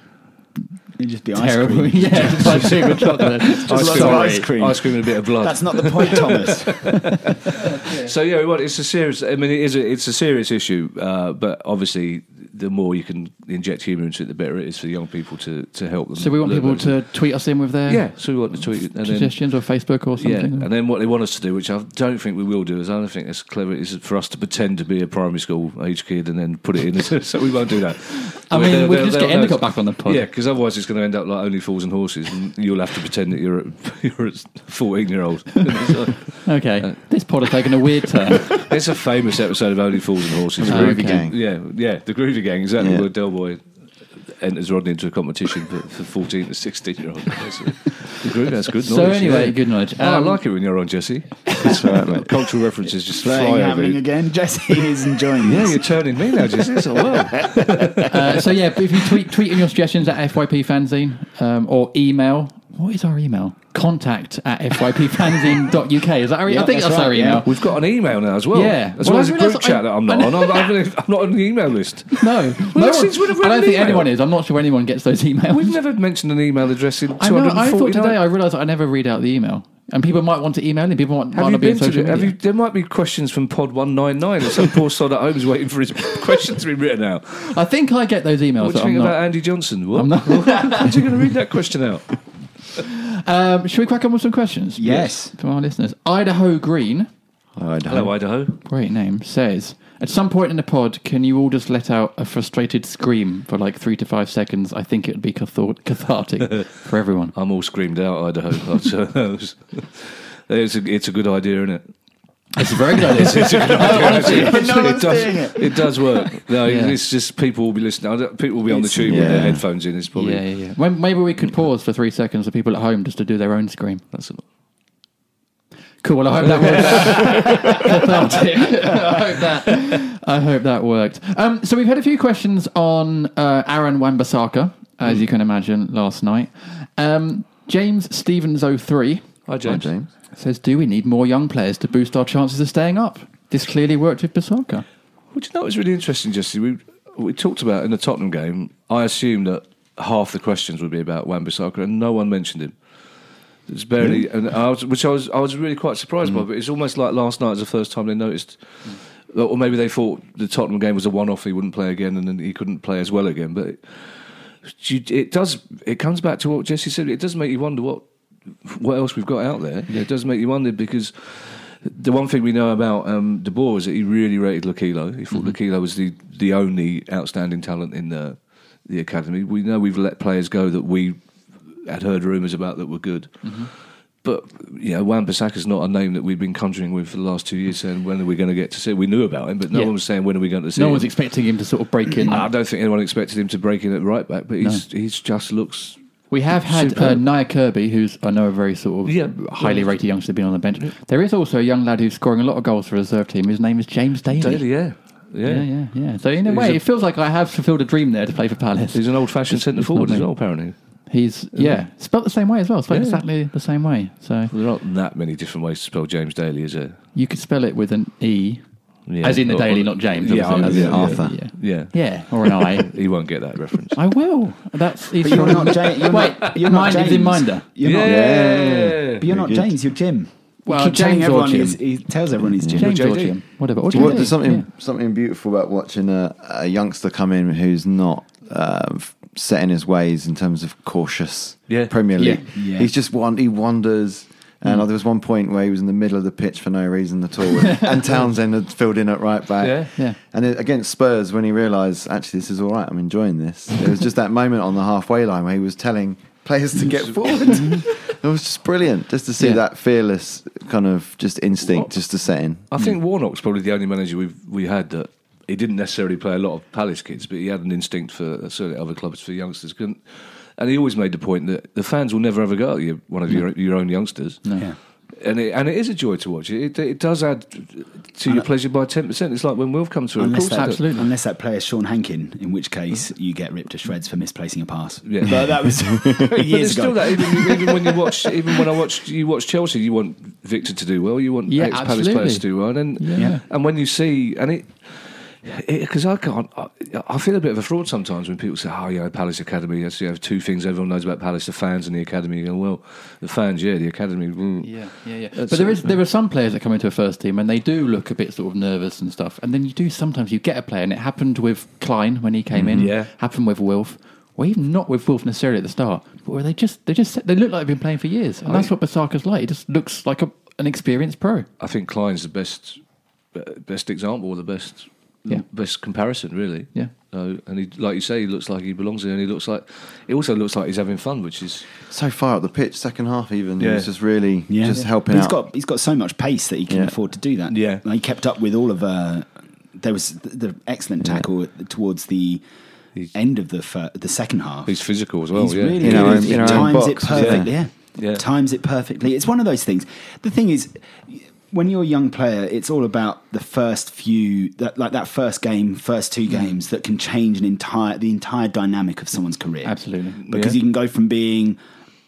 terrible? Ice cream. Yeah, just like sugar chocolate. Ice cream and a bit of blood. That's not the point, Thomas. So it's a serious. I mean, it's a serious issue, but obviously, the more you can inject humour into it, the better it is for young people to help them. So we want people to tweet us in with their suggestions or Facebook or something. Yeah, and then what they want us to do, which I don't think we will do, is I don't think it's clever, is for us to pretend to be a primary school age kid and then put it in. So we won't do that. I mean, we'll just get Endicott back on the pod. Yeah, because otherwise it's going to end up like Only Fools and Horses, and you'll have to pretend that you're a 14-year-old. Okay, this pod has taken a weird turn. It's a famous episode of Only Fools and Horses. The Groovy Gang. Yeah, the Groovy Gang, exactly. Yeah. Where Del Boy enters Rodney into a competition for 14 to 16-year-olds. That's good knowledge. So anyway, good knowledge. I like it when you're on, Jesse. That's right, mate. Cultural references just fly happening over again. Jesse is enjoying this. Yeah, you're turning me now, Jesse. It's all well. If you tweet in your suggestions at FYP Fanzine or email. What is our email? Contact@fypfanzine.uk. Is that our email? I think that's right, our email. Yeah. We've got an email now as well. Yeah. As well as a group chat that I'm not on. I'm not on the email list. No. I don't think anyone is. I'm not sure anyone gets those emails. We've never mentioned an email address in 249. I thought today I realised I never read out the email. And people might want to email him. People might not be on social media. There might be questions from Pod 199 or some poor sod at home is waiting for his questions to be written out. I think I get those emails. What do you think about Andy Johnson? What? Are you going to read that question out? Should we crack on with some questions? Yes. From our listeners. Idaho Green. Hello, Idaho. Great name. Says, at some point in the pod, can you all just let out a frustrated scream for like 3 to 5 seconds? I think it would be cathartic for everyone. I'm all screamed out, Idaho. It's a good idea, isn't it? It's a very good idea. It's a good idea. It does work. No, it's just people will be listening. People will be on the tube with their headphones in. It's probably maybe we could pause for 3 seconds for people at home just to do their own scream. That's it. Cool. Well, I hope that worked. I hope that worked. So we've had a few questions on Aaron Wan-Bissaka, as you can imagine, last night. James Stevens 03. Hi, James. Hi, James. Says, do we need more young players to boost our chances of staying up? This clearly worked with Bissaka. Well, do you know what's really interesting, Jesse? We talked about in the Tottenham game, I assumed that half the questions would be about Wan-Bissaka and no one mentioned him. It's barely, and I was really quite surprised by, but it's almost like last night was the first time they noticed, or maybe they thought the Tottenham game was a one-off, he wouldn't play again and then he couldn't play as well again. But it comes back to what Jesse said, it does make you wonder what else we've got out there. Yeah, it does make you wonder, because the one thing we know about De Boer is that he really rated Luquillo. He thought Luquillo was the only outstanding talent in the academy. We know we've let players go that we had heard rumours about that were good. But Wan-Bissaka's not a name that we've been conjuring with for the last 2 years, saying when are we going to get to see him. We knew about him, but no one was saying when are we going to see him. No one's expecting him to sort of break in. I don't think anyone expected him to break in at right back, but he's just looks... We have had Nia Kirby, who's I know a very sort of highly rated youngster, being on the bench. There is also a young lad who's scoring a lot of goals for the reserve team. His name is James Daly. Yeah. So in a way, it feels like I have fulfilled a dream there to play for Palace. He's an old-fashioned centre-forward as well, apparently. He's spelled the same way as well. Spelled exactly the same way. So there are not that many different ways to spell James Daly, is there? You could spell it with an E. Yeah. As in the Daily, not James. Arthur. Yeah. Or an I. He won't get that reference. I will. You're not James. Your mind is in Minder. But you're not James. You're Jim. Well, James or Jim. He tells everyone he's Jim. James or Jim. Whatever. There's something beautiful about watching a youngster come in who's not set in his ways in terms of cautious Premier League. Yeah. He's just one. He wanders. And there was one point where he was in the middle of the pitch for no reason at all. And Townsend had filled in at right back. Yeah. And against Spurs, when he realised, actually, this is all right, I'm enjoying this. It was just that moment on the halfway line where he was telling players to get forward. It was just brilliant, just to see that fearless kind of just instinct just to set in. I think Warnock's probably the only manager we had that he didn't necessarily play a lot of Palace kids, but he had an instinct for certainly other clubs for youngsters. And he always made the point that the fans will never have a go at one of your own youngsters. No. Yeah. And it is a joy to watch. It does add to your pleasure by 10%. It's like when Wilf comes through. Unless that player is Sean Hankin, in which case you get ripped to shreds for misplacing a pass. Yeah. But that was years ago. Still that, even when you watch, even when I watched, you watch Chelsea, you want Victor to do well. You want ex-Palace players to do well. And when you see, and it. Because I feel a bit of a fraud sometimes when people say, Palace Academy, you have two things everyone knows about Palace, the fans and the academy. You go, well, the fans, the academy. But there are some players that come into a first team and they do look a bit sort of nervous and stuff. And then sometimes you get a player, and it happened with Klein when he came in, happened with Wilf. Well, even not with Wolf necessarily at the start, but where they look like they've been playing for years. And that's what Bissaka's like. He just looks like an experienced pro. I think Klein's the best example, or the best... Yeah. Best comparison, really. Yeah. And he, like you say, he looks like he belongs there, and he also looks like he's having fun, which is so far up the pitch, second half even. Yeah. He's just really helping out. He's got so much pace that he can afford to do that. Yeah. Like he kept up with all of. There was the excellent tackle towards the end of the second half. He's physical as well. He's really good. He times it perfectly. Yeah. Times it perfectly. It's one of those things. The thing is. When you're a young player, it's all about the first few, that first game, first two games that can change the entire dynamic of someone's career. Absolutely, because you can go from being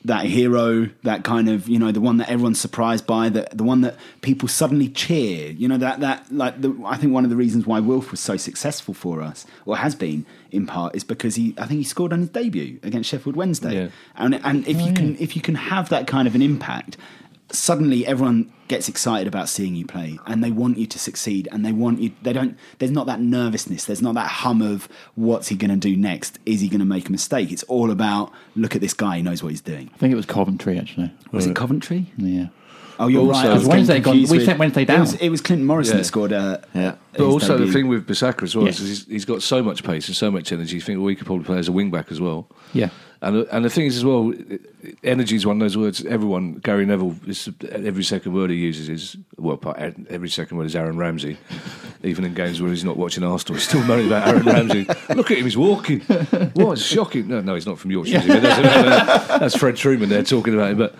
that hero, that kind of the one that everyone's surprised by, the one that people suddenly cheer. I think one of the reasons why Wilf was so successful for us, or has been in part, is because I think he scored on his debut against Sheffield Wednesday, and if you can have that kind of an impact. Suddenly everyone gets excited about seeing you play, and they want you to succeed, and there's not that nervousness, there's not that hum of what's he going to do next, is he going to make a mistake? It's all about, look at this guy, he knows what he's doing. I think it was Coventry actually. Was it Coventry? Yeah. Oh, you're also, right. We sent Wednesday down. It was Clinton Morrison that scored. But also debut. The thing with Bissaka as well is he's got so much pace and so much energy. You think, we could probably play as a wing back as well. Yeah. And the thing is as well, energy is one of those words. Everyone, Gary Neville, every second word he uses is every second word is Aaron Ramsey. Even in games where he's not watching Arsenal, he's still moaning about Aaron Ramsey. Look at him, he's walking. What? It's shocking. No, he's not from Yorkshire. That's Fred Truman there talking about him. But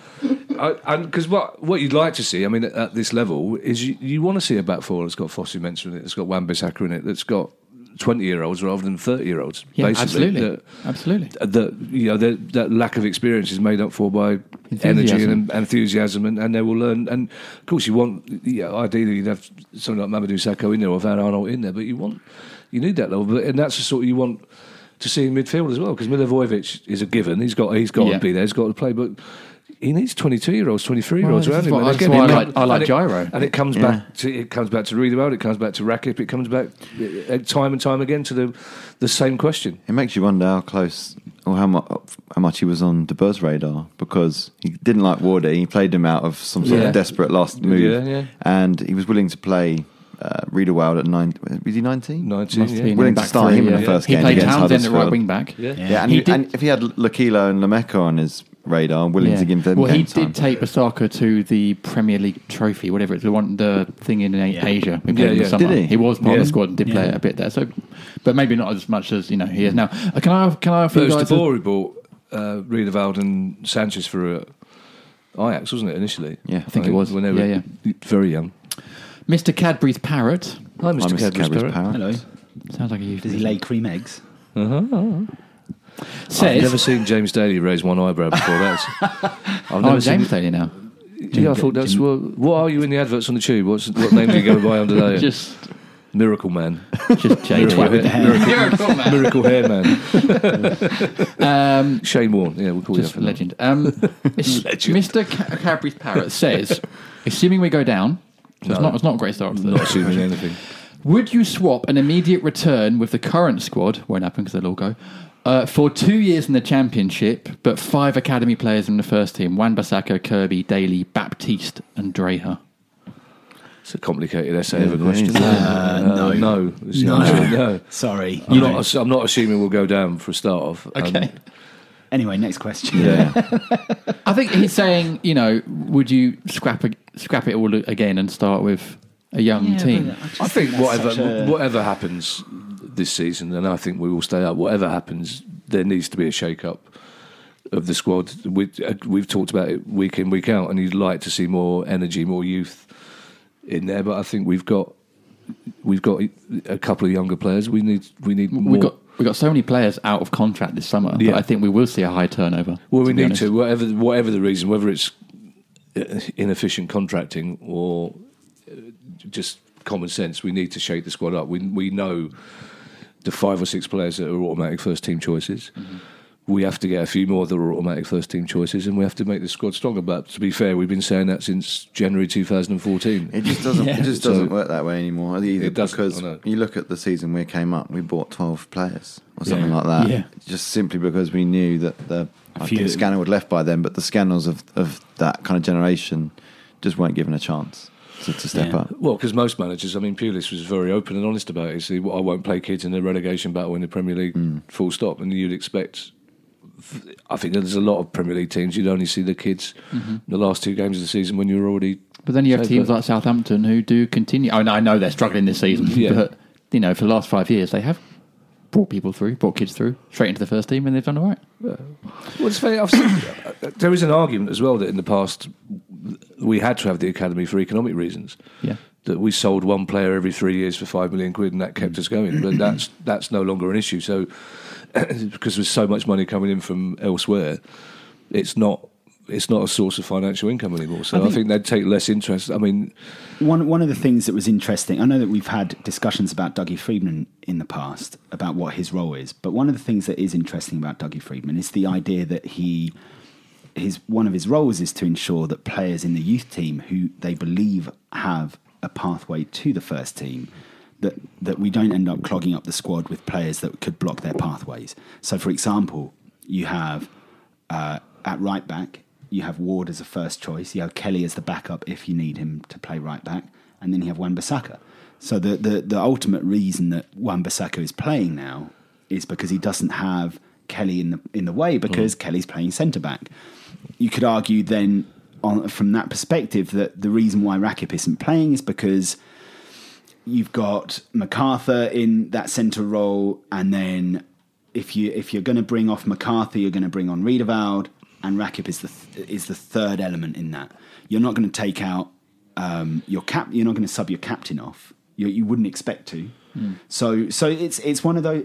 because what you'd like to see, I mean, at this level, is you want to see a back four that's got Fosu-Mensah in it, that's got Wan-Bissaka in it, that's got 20-year-olds rather than 30-year-olds. Yeah, basically. Absolutely. That lack of experience is made up for by energy and enthusiasm, and they will learn. And of course, you want, ideally, you'd have someone like Mamadou Sakho in there or Van Aanholt in there, but you need that level, and that's the sort you want to see in midfield as well, because Milivojevic is a given. He's got to be there. He's got to play, but. He needs 22-year-olds, 23-year-olds around him. I like Gyro, and it comes back. It comes back to Riedewald. It comes back to Rakip. It comes back time and time again to the same question. It makes you wonder how close or how much he was on De Boer's radar, because he didn't like Wardy. He played him out of some sort of desperate last move, and he was willing to play. Riedewald at 19, was he 19? 19, willing to start him in the first game. He played Townsend at right wing back. And if he had Lukilo and Lameka on his radar, I'm willing to give them. Well, he did take Bissaka to the Premier League trophy, whatever it's the thing in Asia. Did he? He was part of the squad and did play a bit there. So, but maybe not as much as he is now. Can I offer you guys? It was De Boer who bought Riedewald and Sanchez for Ajax, wasn't it initially? Yeah, I think it was when they were very young. Mr. Cadbury's Parrot. Hi, Mr. Cadbury's Parrot. Hello. Sounds like a huge. Does he lay cream eggs? Uh-huh. Says, I've never seen James Daly raise one eyebrow before that. James Daly now. I thought that's... what are you in the adverts on the Tube? What name do you go by under there? Just... Miracle Man. Just James. Miracle Hair Man. Shane Warne. Yeah, we'll call you up for legend. Legend. Mr. Cadbury's Parrot says, assuming we go down... It's not a great start. Not assuming anything. Would you swap an immediate return with the current squad? Won't happen because they'll all go for 2 years in the Championship, but 5 academy players in the first team: Wan-Bissaka, Kirby, Daly, Baptiste, and Dreher. It's a complicated essay of a question. No. Sorry, I'm not assuming we'll go down for a start off. Okay. Anyway, next question. Yeah. I think he's saying, would you scrap it all again and start with a young team? I think whatever happens this season, and I think we will stay up, whatever happens, there needs to be a shake-up. of the squad. We've talked about it week in, week out, and you'd like to see more energy, more youth in there. But I think we've got a couple of younger players. We need more. We've got so many players out of contract this summer. Yeah. But I think we will see a high turnover. Well, we need to, whatever the reason, whether it's inefficient contracting or just common sense. We need to shake the squad up. We know the 5 or 6 players that are automatic first team choices. Mm-hmm. We have to get a few more that are automatic first team choices, and we have to make the squad stronger. But to be fair, we've been saying that since January 2014. It just doesn't. Yeah. It just doesn't work that way anymore either. It does, because you look at the season we came up, we bought 12 players or something like that. Yeah. Just simply because we knew that I think Scannell had left by then, but the Scannells of that kind of generation just weren't given a chance to step up. Well, because most managers, I mean, Pulis was very open and honest about it. He said, I won't play kids in a relegation battle in the Premier League. Full stop. And you'd expect. I think there's a lot of Premier League teams you'd only see the kids in the last 2 games of the season when you're already. But then you have teams like Southampton who do continue. I know they're struggling this season, but for the last 5 years they have brought people through, brought kids through straight into the first team, and they've done all right. Yeah. Well, it's funny, there is an argument as well that in the past we had to have the academy for economic reasons. Yeah. That we sold one player every 3 years for £5 million, and that kept us going. But that's no longer an issue. So, because there's so much money coming in from elsewhere, it's not a source of financial income anymore. So I think they'd take less interest. I mean, one of the things that was interesting. I know that we've had discussions about Dougie Freedman in the past about what his role is. But one of the things that is interesting about Dougie Freedman is the idea that one of his roles is to ensure that players in the youth team who they believe have a pathway to the first team, that we don't end up clogging up the squad with players that could block their pathways. So, for example, you have at right back, you have Ward as a first choice, you have Kelly as the backup if you need him to play right back, and then you have Wan-Bissaka. So the ultimate reason that Wan-Bissaka is playing now is because he doesn't have Kelly in the way, because Kelly's playing centre back. You could argue then, from that perspective, that the reason why Rakip isn't playing is because you've got MacArthur in that centre role, and then if you're going to bring off MacArthur, you're going to bring on Riedewald, and Rakip is the third element in that. You're not going to take out your cap. You're not going to sub your captain off. You wouldn't expect to. So it's one of those.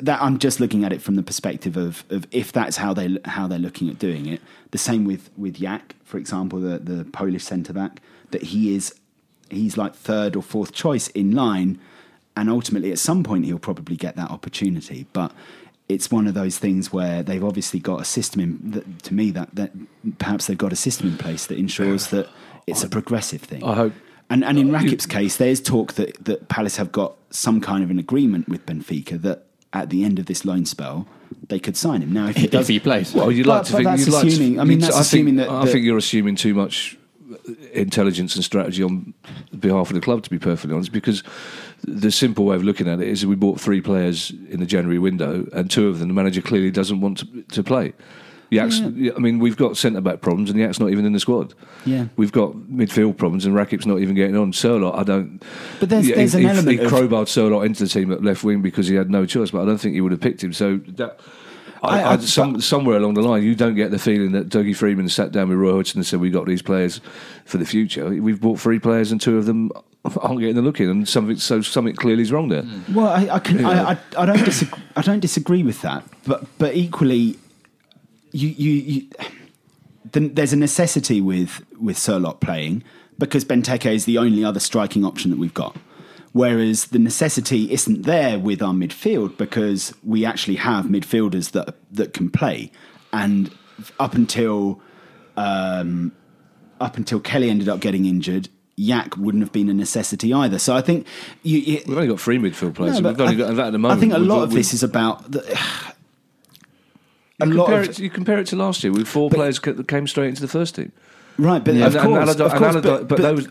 That I'm just looking at it from the perspective of if that's how they're looking at doing it. The same with Yak, for example, the Polish centre back, that he's like third or fourth choice in line, and ultimately at some point he'll probably get that opportunity. But it's one of those things where they've obviously got a system in. To me, that perhaps they've got a system in place that ensures that it's a progressive thing. I hope. And in Rakip's case, there's talk that Palace have got some kind of an agreement with Benfica that, at the end of this loan spell, they could sign him. Now, if he does, he plays. Well, I think you're assuming too much intelligence and strategy on behalf of the club, to be perfectly honest, because the simple way of looking at it is we bought 3 players in the January window, and 2 of them the manager clearly doesn't want to play. Yak's, I mean, we've got centre-back problems, and Yak's not even in the squad. Yeah, we've got midfield problems, and Rakip's not even getting on. Sørloth, I don't. But there's an element. He crowbarred Sørloth into the team at left wing because he had no choice, but I don't think he would have picked him. So that, somewhere along the line, you don't get the feeling that Dougie Freedman sat down with Roy Hodgson and said, "We've got these players for the future. We've bought 3 players, and 2 of them aren't getting a look in, and something clearly is wrong there." Well, I don't disagree with that, but equally. There's a necessity with Sørloth playing because Benteke is the only other striking option that we've got. Whereas the necessity isn't there with our midfield because we actually have midfielders that can play. And up until Kelly ended up getting injured, Yak wouldn't have been a necessity either. So I think we've only got 3 midfield players. No, we've only got that at the moment. I think a lot of this is about. You compare it to last year with 4 players that came straight into the first team. Right, but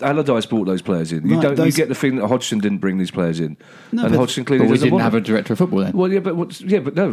Allardyce brought those players in. You get the feeling that Hodgson didn't bring these players in. No, and Hodgson clearly doesn't want them. We didn't have a director of football then. Well, but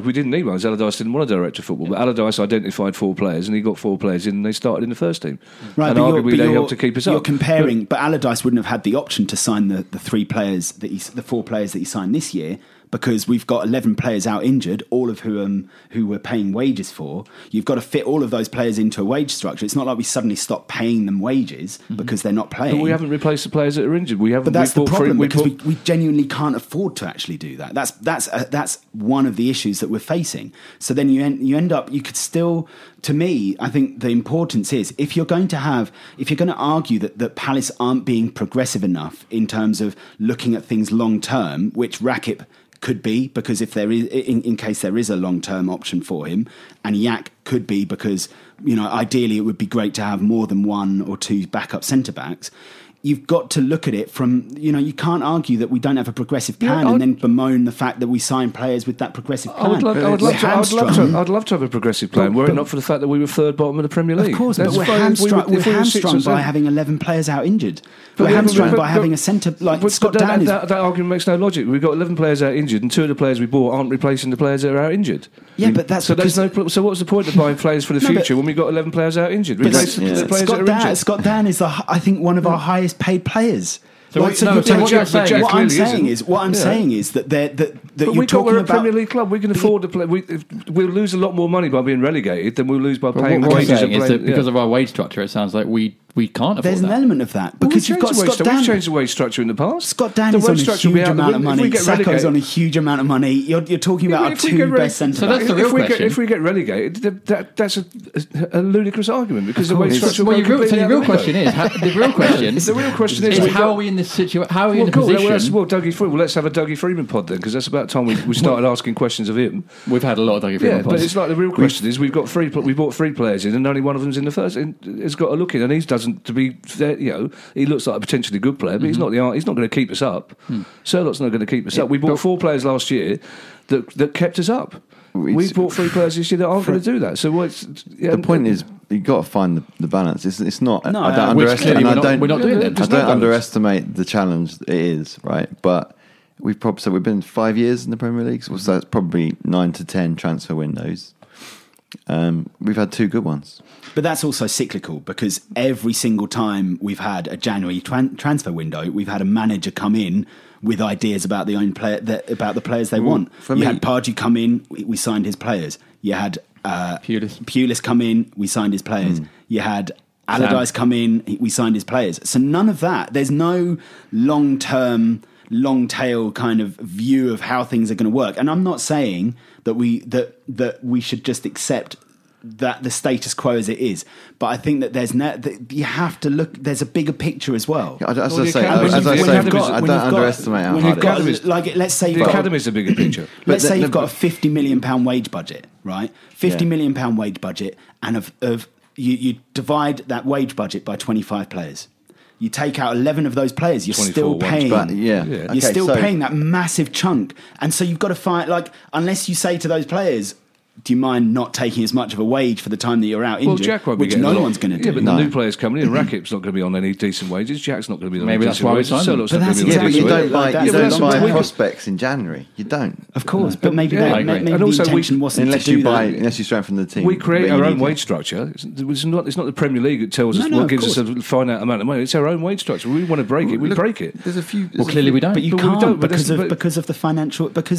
we didn't need one. Allardyce didn't want a director of football. Yeah. But Allardyce identified 4 players, and he got 4 players in, and they started in the first team. Right, and arguably they helped to keep us up. You're comparing, but Allardyce wouldn't have had the option to sign the 3 players, the 4 players that he signed this year, because we've got 11 players out injured, all of who we're paying wages for. You've got to fit all of those players into a wage structure. It's not like we suddenly stop paying them wages because they're not playing. But we haven't replaced the players that are injured. We haven't. But that's the problem, because we genuinely can't afford to actually do that. That's one of the issues that we're facing. So then you end up. You could still, to me, I think the importance is if you're going to argue that Palace aren't being progressive enough in terms of looking at things long term, which Rakip could be, because if there is, in case there is a long-term option for him, and Yak could be, because, you know, ideally it would be great to have more than one or two backup centre-backs. You've got to look at it from, you know, you can't argue that we don't have a progressive plan and then bemoan the fact that we sign players with that progressive plan. I'd love to have a progressive plan, were it not for the fact that we were third bottom of the Premier League. Of course, but we're hamstrung by having 11 players out injured. We're hamstrung by having a centre, like Scott Down. That argument makes no logic. We've got 11 players out injured and two of the players we bought aren't replacing the players that are out injured. Yeah, but that's so what's the point of buying players for the future when we've got 11 players out injured? Replace the players that are injured. Scott Down is, I think, one of our highest paid players. What I'm saying is that you're talking about. We're a Premier League club. We can afford to play. We'll lose a lot more money by being relegated than we'll lose by paying wages. Because of our wage structure, it sounds like we can't afford. There's an element of that because you've got Scott Dan. We've changed the wage structure in the past. Scott Dan is on a huge amount of money. Sacco's on a huge amount of money. You're talking about our two best centre backs. So that's the real question. If we get relegated, that's a ludicrous argument because the wage structure. Well, the real question is how are we in this situation? How are you in the position? Dougie Freeman. Well, let's have a Dougie Freeman pod then, because that's about time we started asking questions of him. We've had a lot of Dougie Freeman pods. But it's like the real question is we bought three players in, and only one of them's in the first. Has got a look in, and he doesn't. To be fair, you know, he looks like a potentially good player, but he's not going to keep us up. Sørloth's not going to keep us up. We bought four players last year that kept us up. We've bought three players this year that aren't going to do that. So the point is, you've got to find the balance. It's not. No, I don't underestimate. I don't underestimate the challenge it is, right? But we've probably said we've been 5 years in the Premier League, so that's probably 9 to 10 transfer windows. We've had two good ones, but that's also cyclical, because every single time we've had a January transfer window, we've had a manager come in with ideas about the players they want. You had Pardew come in, we signed his players. You had Pulis come in, we signed his players. You had Allardyce come in, we signed his players. So none of that. There's no long-term, long-tail kind of view of how things are going to work. And I'm not saying that we should just accept that the status quo as it is, but I think that that you have to look. There's a bigger picture as well. I don't underestimate how hard it is. Like, let's say the academy is a bigger picture. Let's say you've got a £50 million wage budget, right? £50 million wage budget, and you divide that wage budget by 25 players. You take out 11 of those players, you're still paying. Paying that massive chunk, and so you've got to find, like, unless you say to those players, do you mind not taking as much of a wage for the time that you're out injured? Jack won't be getting one's going to do. Yeah, but the new player's coming in. Rakip's not going to be on any decent wages. Jack's not going to be on any decent wages. You don't buy prospects in January. You don't. Of course, no. But maybe the intention wasn't to do that. Unless you strengthen the team. We create our own wage structure. It's not the Premier League that tells us what gives us a finite amount of money. It's our own wage structure. We want to break it. We break it. There's a few. Well, clearly we don't. But you can't because of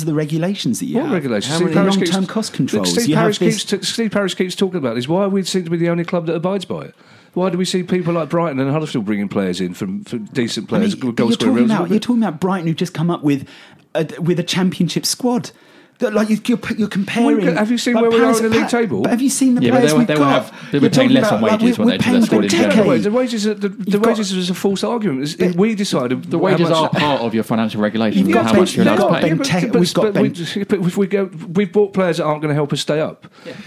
the regulations that you have. What regulations? Long-term cost control. Steve Parish keeps talking about this. Why we seem to be the only club that abides by it? Why do we see people like Brighton and Huddersfield bringing players in from decent players? I mean, you're talking about Brighton, who just come up with a Championship squad. Like, you're comparing. Have you seen where we are in the league table? But have you seen the players we've got? They were paying less on wages when they did that squad in January. The wages is a false argument. We decided the wages are part of your financial regulations. How much you're allowed to pay. But we've bought players that aren't going to help us stay up. It's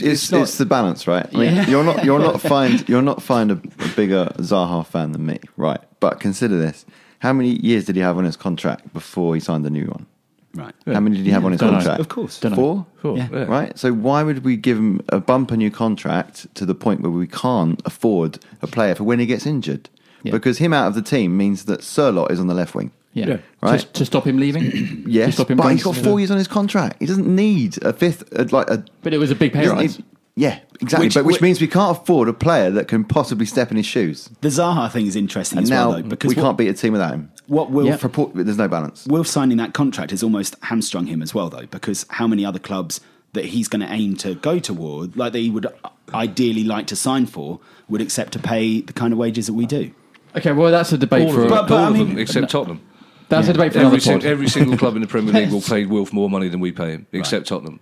the balance, right? You're not a bigger Zaha fan than me, right? But consider this: how many years did he have on his contract before he signed a new one? Right. How many did he have on his contract? Know. Of course. Four? Yeah. Right? So why would we give him a bumper new contract to the point where we can't afford a player for when he gets injured? Yeah. Because him out of the team means that Sørloth is on the left wing. Yeah. Right? To stop him leaving? Yes. But he's got 4 years on his contract. He doesn't need a fifth. But it was a big pay rise. Yeah, exactly. Which means we can't afford a player that can possibly step in his shoes. The Zaha thing is interesting as well, though. Because we can't beat a team without him. What Wilf report? There's no balance. Wilf signing that contract has almost hamstrung him as well, though, because how many other clubs that he's going to aim to go toward, like they would ideally like to sign for, would accept to pay the kind of wages that we do. Okay, well, that's a debate all for... All of them, except Tottenham. That's a debate for another pod. Every single club in the Premier League will pay Wilf more money than we pay him, except Tottenham.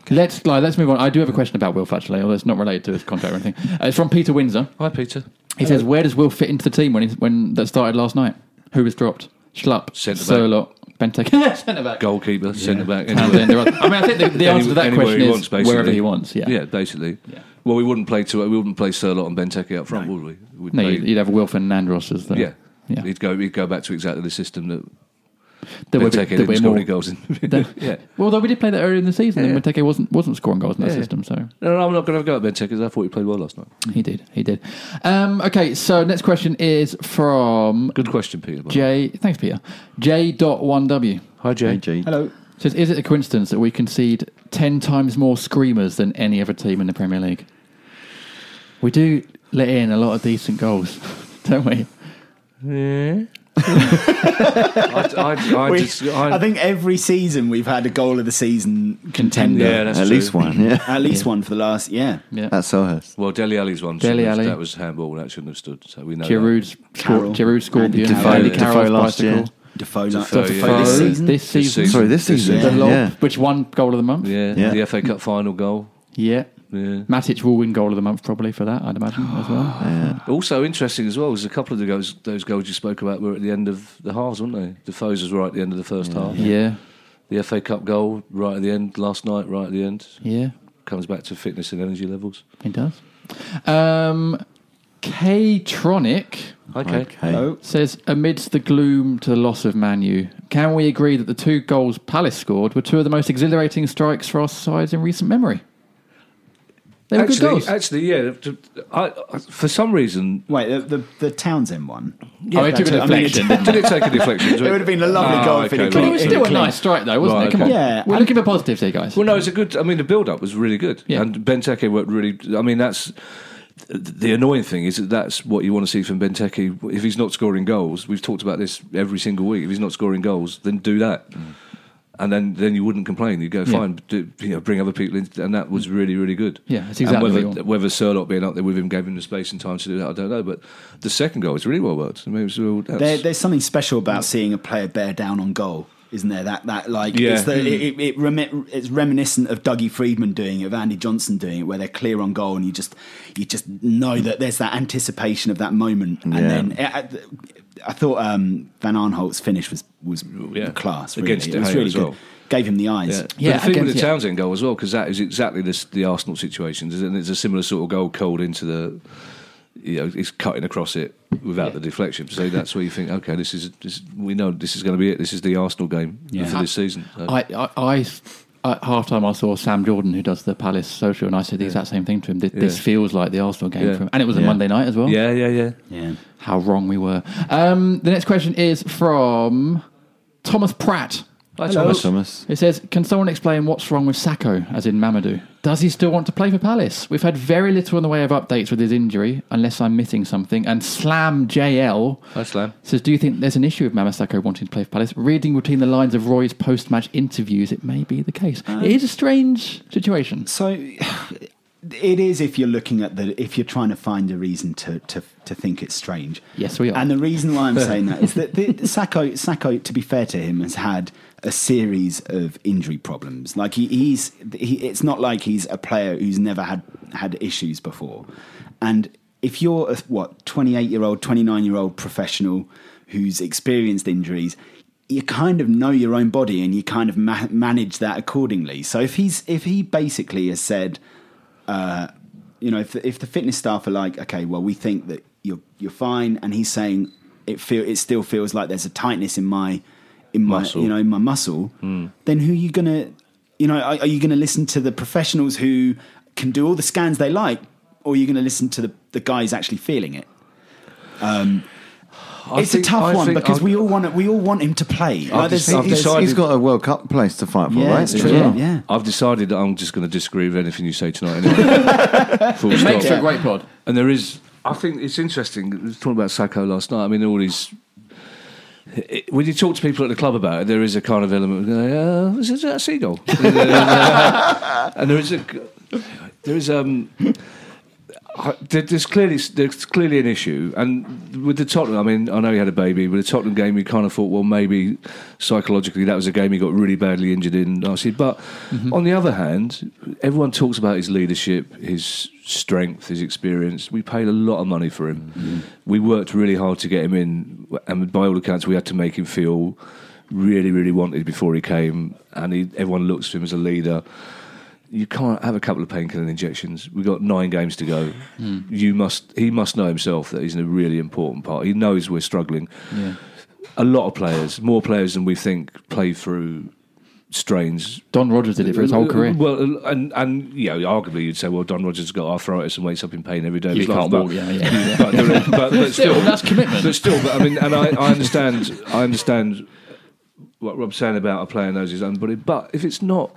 Okay. Let's move on. I do have a question about Wilf, actually, although it's not related to this contract or anything. It's from Peter Windsor. Hi, Peter. He says, where does Wilf fit into the team when that started last night? Who was dropped? Schlupp, Sørloth, Benteke, centre-back. Goalkeeper, centre-back. Anyway. I mean, I think the answer to that question is wants, wherever he wants. Yeah, basically. Yeah. Well, we wouldn't play Sørloth and Benteke up front, would we? You'd have Wilf and Nandros as the... Yeah. He'd go back to exactly the system that... Benteke didn't score any goals in. Well, though we did play that earlier in the season, and Benteke wasn't scoring goals in that system. So no, I'm not going to go at Benteke because I thought he played well last night. He did. Okay, so next question is from... Good question, Peter. Thanks, Peter. J.1W. Hi, J. Hey, G. Hello. Says, is it a coincidence that we concede 10 times more screamers than any other team in the Premier League? We do let in a lot of decent goals, don't we? Yeah. I think every season we've had a goal of the season contender. Yeah, that's at true. Least one. Yeah. At least one for the last. Yeah. That's Sohurst. Well, Dele Alli's one. That was handball. That shouldn't have stood. So we know. Giroud scored. Defoe last year. Defoe this season. Sorry, this season. The lob, which won goal of the month. Yeah. The FA Cup final goal. Yeah. Matic will win goal of the month probably for that, I'd imagine, as well. Yeah. Also interesting as well was a couple of those goals you spoke about were at the end of the halves, weren't they? Defoe's was right at the end of the first half. Yeah. The FA Cup goal right at the end last night, right at the end. Yeah. Comes back to fitness and energy levels. It does. K-Tronic says, amidst the gloom to the loss of Man U, can we agree that the two goals Palace scored were two of the most exhilarating strikes for our sides in recent memory? They were good goals. For some reason... Wait, the Townsend one? Yeah, it took a deflection. Did it take a deflection? It would have been a lovely goal if it had... It was still a nice strike, though, wasn't it? Come on. Yeah. We're looking for positives here, guys. Well, no, it's a good... I mean, the build-up was really good. Yeah. And Benteke worked really... I mean, that's... The annoying thing is that's what you want to see from Benteke. If he's not scoring goals, we've talked about this every single week, if he's not scoring goals, then do that. Mm. And then you wouldn't complain. You'd go, fine, bring other people in. And that was really, really good. Yeah, it's exactly what you want. Whether Sørloth being up there with him gave him the space and time to do that, I don't know. But the second goal was really well worked. I mean, it was there's something special about seeing a player bear down on goal, isn't there? It's reminiscent of Dougie Freedman doing it, of Andy Johnson doing it, where they're clear on goal and you just know that there's that anticipation of that moment. And then... I thought Van Aanholt's finish was class. Really. Against it was really good. Gave him the eyes. But the thing with the Townsend goal as well, because that is exactly the Arsenal situation, and it's a similar sort of goal called into the... it's cutting across it without the deflection. So that's where you think, okay, we know this is going to be it. This is the Arsenal game for this season. So. At half-time, I saw Sam Jordan, who does the Palace social, and I said the exact same thing to him. This feels like the Arsenal game for him. And it was a Monday night as well. Yeah. How wrong we were. The next question is from Thomas Pratt. Hi, Thomas. It says, can someone explain what's wrong with Sacco, as in Mamadou? Does he still want to play for Palace? We've had very little in the way of updates with his injury, unless I'm missing something. And Slam JL says, do you think there's an issue with Mamadou Sakho wanting to play for Palace? Reading between the lines of Roy's post-match interviews, it may be the case. It is a strange situation. So it is if you're looking at if you're trying to find a reason to think it's strange. Yes, we are. And the reason why I'm saying that is that Sacco, to be fair to him, has had a series of injury problems. Like it's not like he's a player who's never had issues before. And if you're a 28-year-old, 29-year-old professional who's experienced injuries, you kind of know your own body and you kind of manage that accordingly. So if he basically has said, if the fitness staff are like, okay, well, we think that you're fine, and he's saying it still feels like there's a tightness in my muscle. Mm. Then who are you gonna, are you gonna listen to the professionals who can do all the scans they like, or are you gonna listen to the guys actually feeling it? It's a tough one because we all want him to play. He's got a World Cup place to fight for, right? It's true. Yeah. I've decided that I'm just going to disagree with anything you say tonight anyway. It makes for a great pod. And I think it's interesting, we were talking about Sacco last night. I mean, all these when you talk to people at the club about it, there is a kind of element of, is that a seagull? And there's clearly an issue. And with the Tottenham, I mean, I know he had a baby, but the Tottenham game, we kind of thought, well, maybe psychologically that was a game he got really badly injured in last year. But on the other hand, everyone talks about his leadership, his strength, his experience. We paid a lot of money for him. We worked really hard to get him in, and by all accounts, we had to make him feel really, really wanted before he came. And everyone looks to him as a leader. You can't have a couple of painkiller injections. We've got 9 games to go. He must know himself that he's in a really important part. He knows we're struggling. Yeah. A lot of players, more players than we think, play through strains. Don Rodgers did it for his whole career. Well, and you know, arguably you'd say, well, Don Rodgers has got arthritis and wakes up in pain every day. He can't walk. Yeah. But still, that's commitment. But still, I mean, and I understand what Rob's saying about a player knows his own body, but if it's not.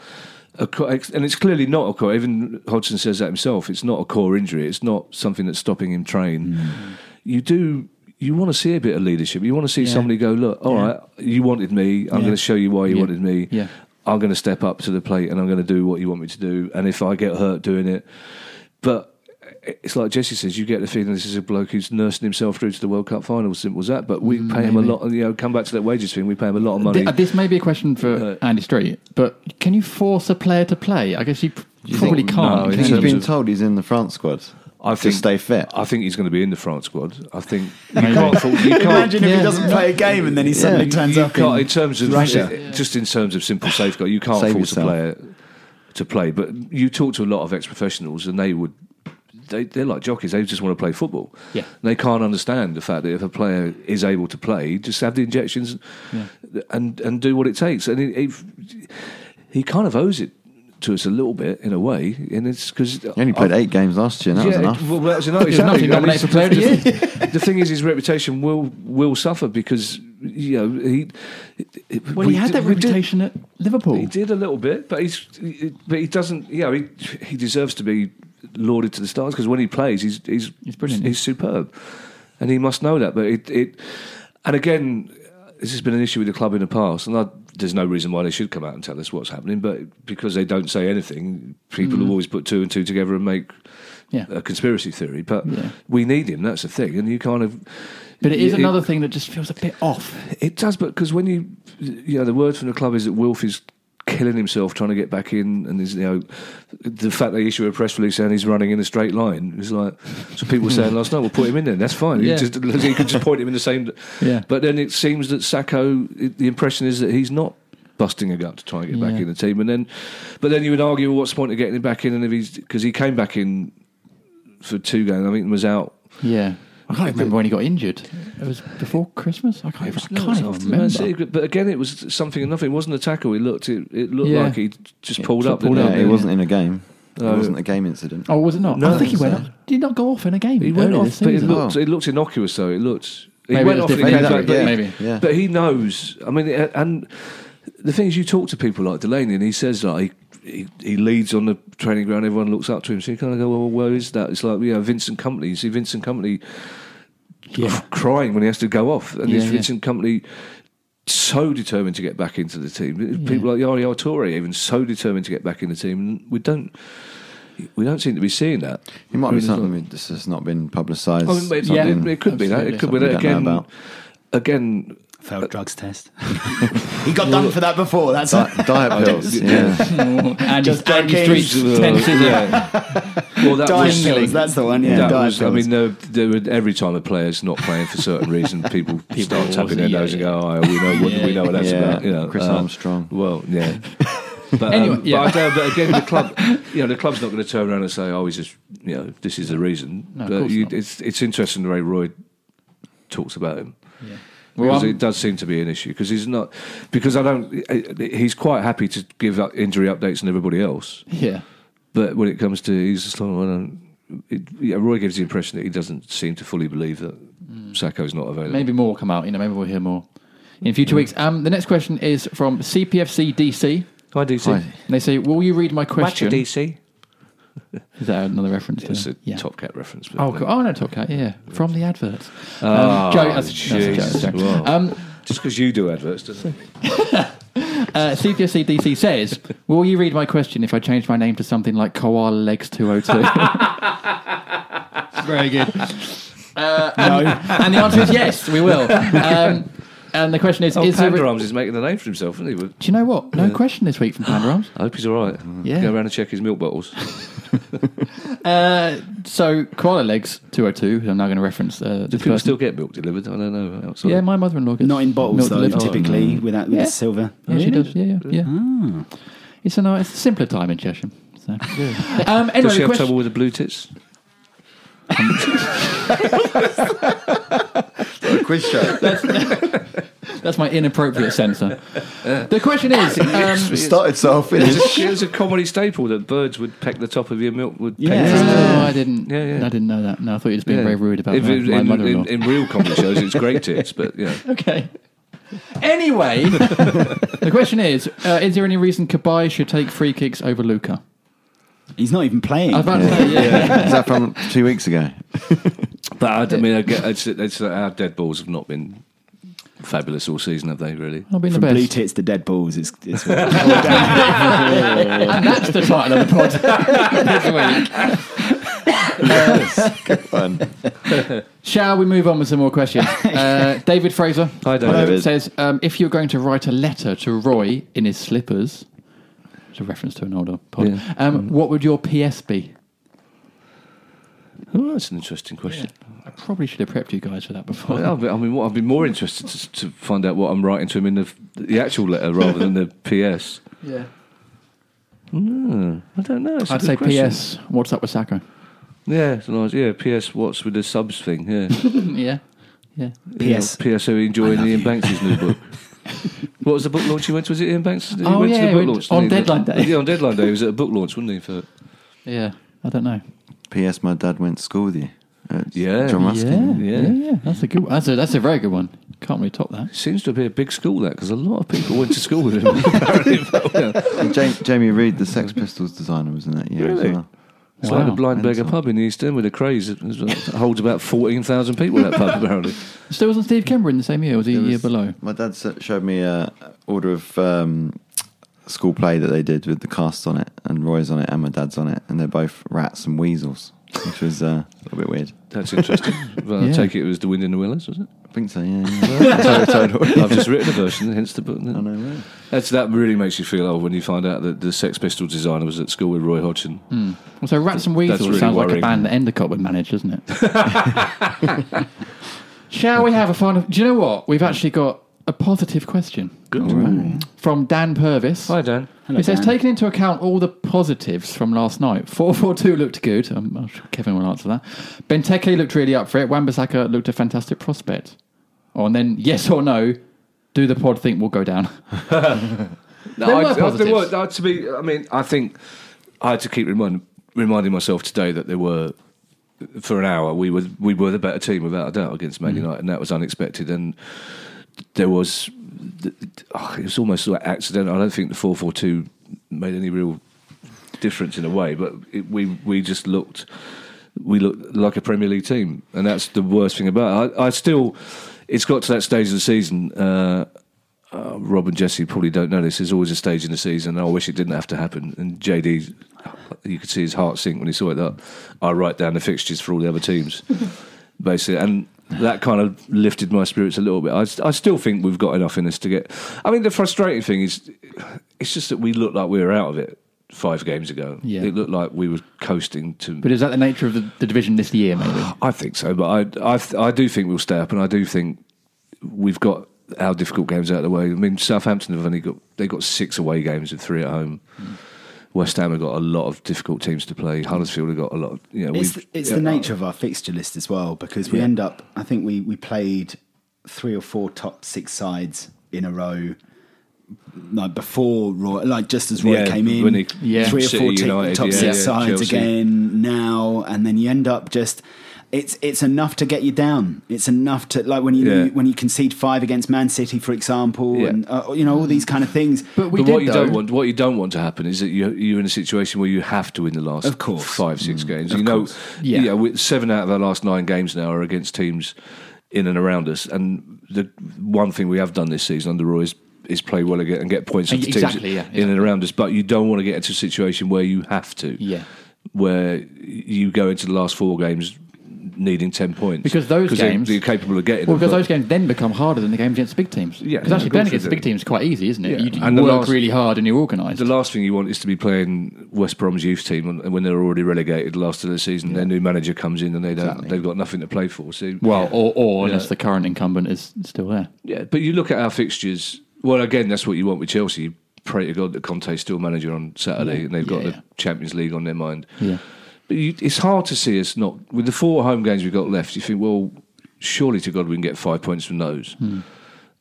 And it's clearly not a core. Even Hodgson says that himself. It's not a core injury. It's not something that's stopping him train. You want to see a bit of leadership. You want to see somebody go, look, all right, you wanted me. I'm going to show you why you wanted me. Yeah. I'm going to step up to the plate and I'm going to do what you want me to do. And if I get hurt doing it, but it's like Jesse says, you get the feeling this is a bloke who's nursing himself through to the World Cup final, simple as that. But we pay him a lot, and come back to that wages thing, we pay him a lot of money. This may be a question for Andy Street, but can you force a player to play? I guess you probably can't. No, he's been told he's in the France squad. I think, to stay fit. I think he's going to be in the France squad. I think you can't. Imagine if he doesn't play a game and then he suddenly turns up. In terms of just in terms of simple safeguard, you can't force a player to play. But you talk to a lot of ex-professionals, and they would. They're like jockeys. They just want to play football. Yeah. And they can't understand the fact that if a player is able to play, just have the injections and do what it takes. And he kind of owes it to us a little bit, in a way. And it's because he only played 8 games last year. And that was enough. Well, that was enough. Exactly. Nominated for player. The thing is, his reputation will suffer because. You know, he had that reputation at Liverpool. He did a little bit, but he doesn't. You know, he deserves to be lauded to the stars because when he plays, he's brilliant. He's superb, and he must know that. But and again, this has been an issue with the club in the past, and there's no reason why they should come out and tell us what's happening. But because they don't say anything, people have always put 2 and 2 together and make a conspiracy theory. But we need him. That's the thing, and you kind of. But it is another thing that just feels a bit off. It does, but because when you know, the word from the club is that Wilf is killing himself trying to get back in, and is, you know, the fact they issue a press release saying he's running in a straight line is like. So people were saying last night, "We'll put him in then. That's fine. Yeah. You can just point him in the same." Yeah. But then it seems that Sacco. The impression is that he's not busting a gut to try and get back in the team, but then you would argue, well, what's the point of getting him back in? And if because he came back in for 2 games, I think, and was out. Yeah. I can't remember when he got injured. It was before Christmas. I can't remember. But again, it was something and nothing. It wasn't a tackle. It looked like he just pulled up. It wasn't in a game. It wasn't a game incident. Oh, was it not? No, I think he went up. Did he not go off in a game? He went off, but it looked innocuous, though. Maybe. But he knows. I mean, and the thing is, you talk to people like Delaney, and he says like. He leads on the training ground. Everyone looks up to him. So you kind of go, well, where is that? It's like, Vincent Kompany. You see Vincent Kompany crying when he has to go off, and it's Vincent Kompany so determined to get back into the team. People like Yari Artore even so determined to get back in the team, and we don't seem to be seeing that. It might be something that's just not been publicised. I mean, it could be that. It could be that again. Failed drugs test. He got done for that before. That's diet pills. And just Andy Street's tension. Well, diet pills. That's the one. Yeah. I mean, every time a player's not playing for a certain reason, people start tapping their nose and go, "Oh, we know what that's about." You know, Chris Armstrong. Well, yeah. But anyway, but again, the club, the club's not going to turn around and say, "Oh, he's just, this is the reason." No, but it's interesting the way Roy talks about him. Yeah. Because it does seem to be an issue because he's not. Because he's quite happy to give up injury updates on everybody else. Yeah, but when it comes to, he's just like, Roy gives the impression that he doesn't seem to fully believe that Sacco's not available. Maybe more will come out. Maybe we'll hear more in future weeks. The next question is from CPFC DC. Hi DC. Hi. And they say, "Will you read my question?" Watch DC. Is that another reference? It's a Top Cat reference. Cool. Oh, no, Top Cat, from the adverts. Joe, that's a joke. Just because you do adverts, doesn't it? CDC says, will you read my question if I change my name to something like Koala Legs 202? Very good. And the answer is yes, we will. And the question is... Pandarams is making a name for himself, isn't he? Do you know what? No question this week from Pandarams. I hope he's all right. Yeah. Go around and check his milk bottles. So, Koala Legs 202, I'm now going to reference... Do people still get milk delivered? I don't know. Outside. Yeah, my mother-in-law gets not in bottles, though, typically, without with silver. Yeah, she does. Yeah. Oh. It's a simpler time in Cheshire. So. Yeah. Anyway, does she have trouble with the blue tits? Quiz show. That's my inappropriate censor. The question is, it started so finished. It was a comedy staple that birds would peck the top of your milk. No, I didn't. I didn't know that. No, I thought you were just being very rude about my mother-in-law. In real comedy shows, it's great tits, but yeah. Okay. Anyway, the question is there any reason Kabay should take free kicks over Luka? He's not even playing. I was about to say, Is that from 2 weeks ago? But I mean, our dead balls have not been fabulous all season, have they? Really? Not been the best. Blue tits to dead balls is and that's the title of the pod this week. Shall we move on with some more questions? David Fraser. Hi, David. Says if you're going to write a letter to Roy in his slippers, it's a reference to an older pod. Yeah. What would your PS be? Oh, that's an interesting question. Yeah. I probably should have prepped you guys for that before. I've been more interested to find out what I'm writing to him in the actual letter rather than the PS. Yeah. I don't know. I'd say question. PS, what's up with Sacco? Yeah, it's nice. Yeah, PS, what's with the subs thing? Yeah. yeah. PS. PS, are you enjoying Ian Banks' new book? What was the book launch you went to? Was it Ian Banks? He went to the book launch. On deadline day. Yeah, on deadline day. He was at a book launch, wasn't he? For... Yeah, I don't know. P.S. My dad went to school with you. John Ruskin. That's a good one. That's a very good one. Can't really top that. Seems to be a big school that, because a lot of people went to school with him. And Jamie Reed, the Sex Pistols designer, was in that year as well. It's like a blind beggar pub in the East End with a craze. It holds about 14,000 people at that pub, apparently. So wasn't Steve Kember in the same year, or was he a year below? My dad showed me an order of school play that they did with the cast on it, and Roy's on it, and my dad's on it, and they're both rats and weasels, which was a little bit weird. That's interesting. Well, I take it was The Wind in the Willows, was it? I think so, yeah. I've just written a version, hence the book. I know, right. That really makes you feel old when you find out that the Sex Pistol designer was at school with Roy Hodgson. Mm. Well, so Rats and Weasels really sounds worrying. Like a band that Endicott would manage, doesn't it? Shall we have a final... Do you know what? We've actually got a positive question. Good. Right. From Dan Purvis. Hi, Dan. Hello, it says, Dan. Taking into account all the positives from last night, 442 looked good. I'm sure Kevin will answer that. Benteke looked really up for it. Wan-Bissaka looked a fantastic prospect. Oh, and then, yes or no, do the pod think we'll go down? I think I had to keep reminding myself today that there were, for an hour, we were the better team without a doubt against Man United, and that was unexpected. And there was, it was almost like accidental. I don't think the 4-4-2 made any real difference in a way, but we looked like a Premier League team, and that's the worst thing about it. It's got to that stage of the season. Rob and Jesse probably don't know this. There's always a stage in the season, and I wish it didn't have to happen. And JD, you could see his heart sink when he saw it. That I write down the fixtures for all the other teams, basically, and that kind of lifted my spirits a little bit. I still think we've got enough in us to get... I mean, the frustrating thing is, it's just that we look like we were out of it 5 games ago. Yeah. It looked like we were coasting to... But is that the nature of the division this year, maybe? I think so, but I do think we'll stay up, and I do think we've got our difficult games out of the way. I mean, Southampton have only got... They got 6 away games and 3 at home. Mm. West Ham have got a lot of difficult teams to play. Huddersfield have got a lot of... the nature of our fixture list as well, because we end up... I think we played 3 or 4 top 6 sides in a row, like before Roy, like just as Roy came in, when he 3 or 4 United, top 6 sides Chelsea. Again now, and then you end up just... It's enough to get you down. It's enough to, like, when you concede 5 against Man City, for example, and all these kind of things. What you don't want to happen is that you're in a situation where you have to win the last 5-6 games. 7 out of our last 9 games now are against teams in and around us. And the one thing we have done this season under Roy is play well again and get points off the teams in and around us. But you don't want to get into a situation where you have to, where you go into the last four games needing 10 points. Because those games... you're capable of getting them. Because those games then become harder than the games against the big teams. Yeah, because actually playing against the big teams is quite easy, isn't it? Yeah. You work really hard and you're organised. The last thing you want is to be playing West Brom's youth team when they're already relegated last of the season. Yeah. Their new manager comes in and they don't, they've got nothing to play for. So, or unless the current incumbent is still there. Yeah, but you look at our fixtures... Well, again, that's what you want with Chelsea. You pray to God that Conte's still manager on Saturday and they've got the Champions League on their mind. Yeah. But it's hard to see us not... With the four home games we've got left, you think, well, surely to God we can get 5 points from those. Mm.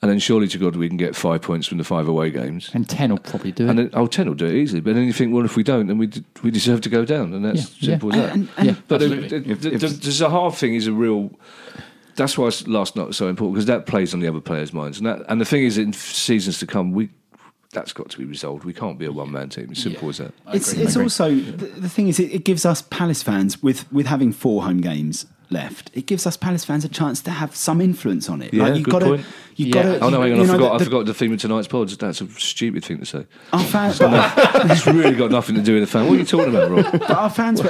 And then surely to God we can get 5 points from the five away games. And 10 will probably do it. And then, 10 will do it easily. But then you think, well, if we don't, then we deserve to go down. And that's simple as that. But the hard thing is a real... That's why last night was so important, because that plays on the other players' minds. And the thing is, in seasons to come, that's got to be resolved. We can't be a one-man team. It's simple as that. It's also... The thing is, it gives us Palace fans, with having four home games left, it gives us Palace fans a chance to have some influence on it. Yeah, like, good point. Oh, no, hang on, I forgot the theme of tonight's pods. That's a stupid thing to say. Our fans... It's really got nothing to do with the fan. What are you talking about, Rob? But our fans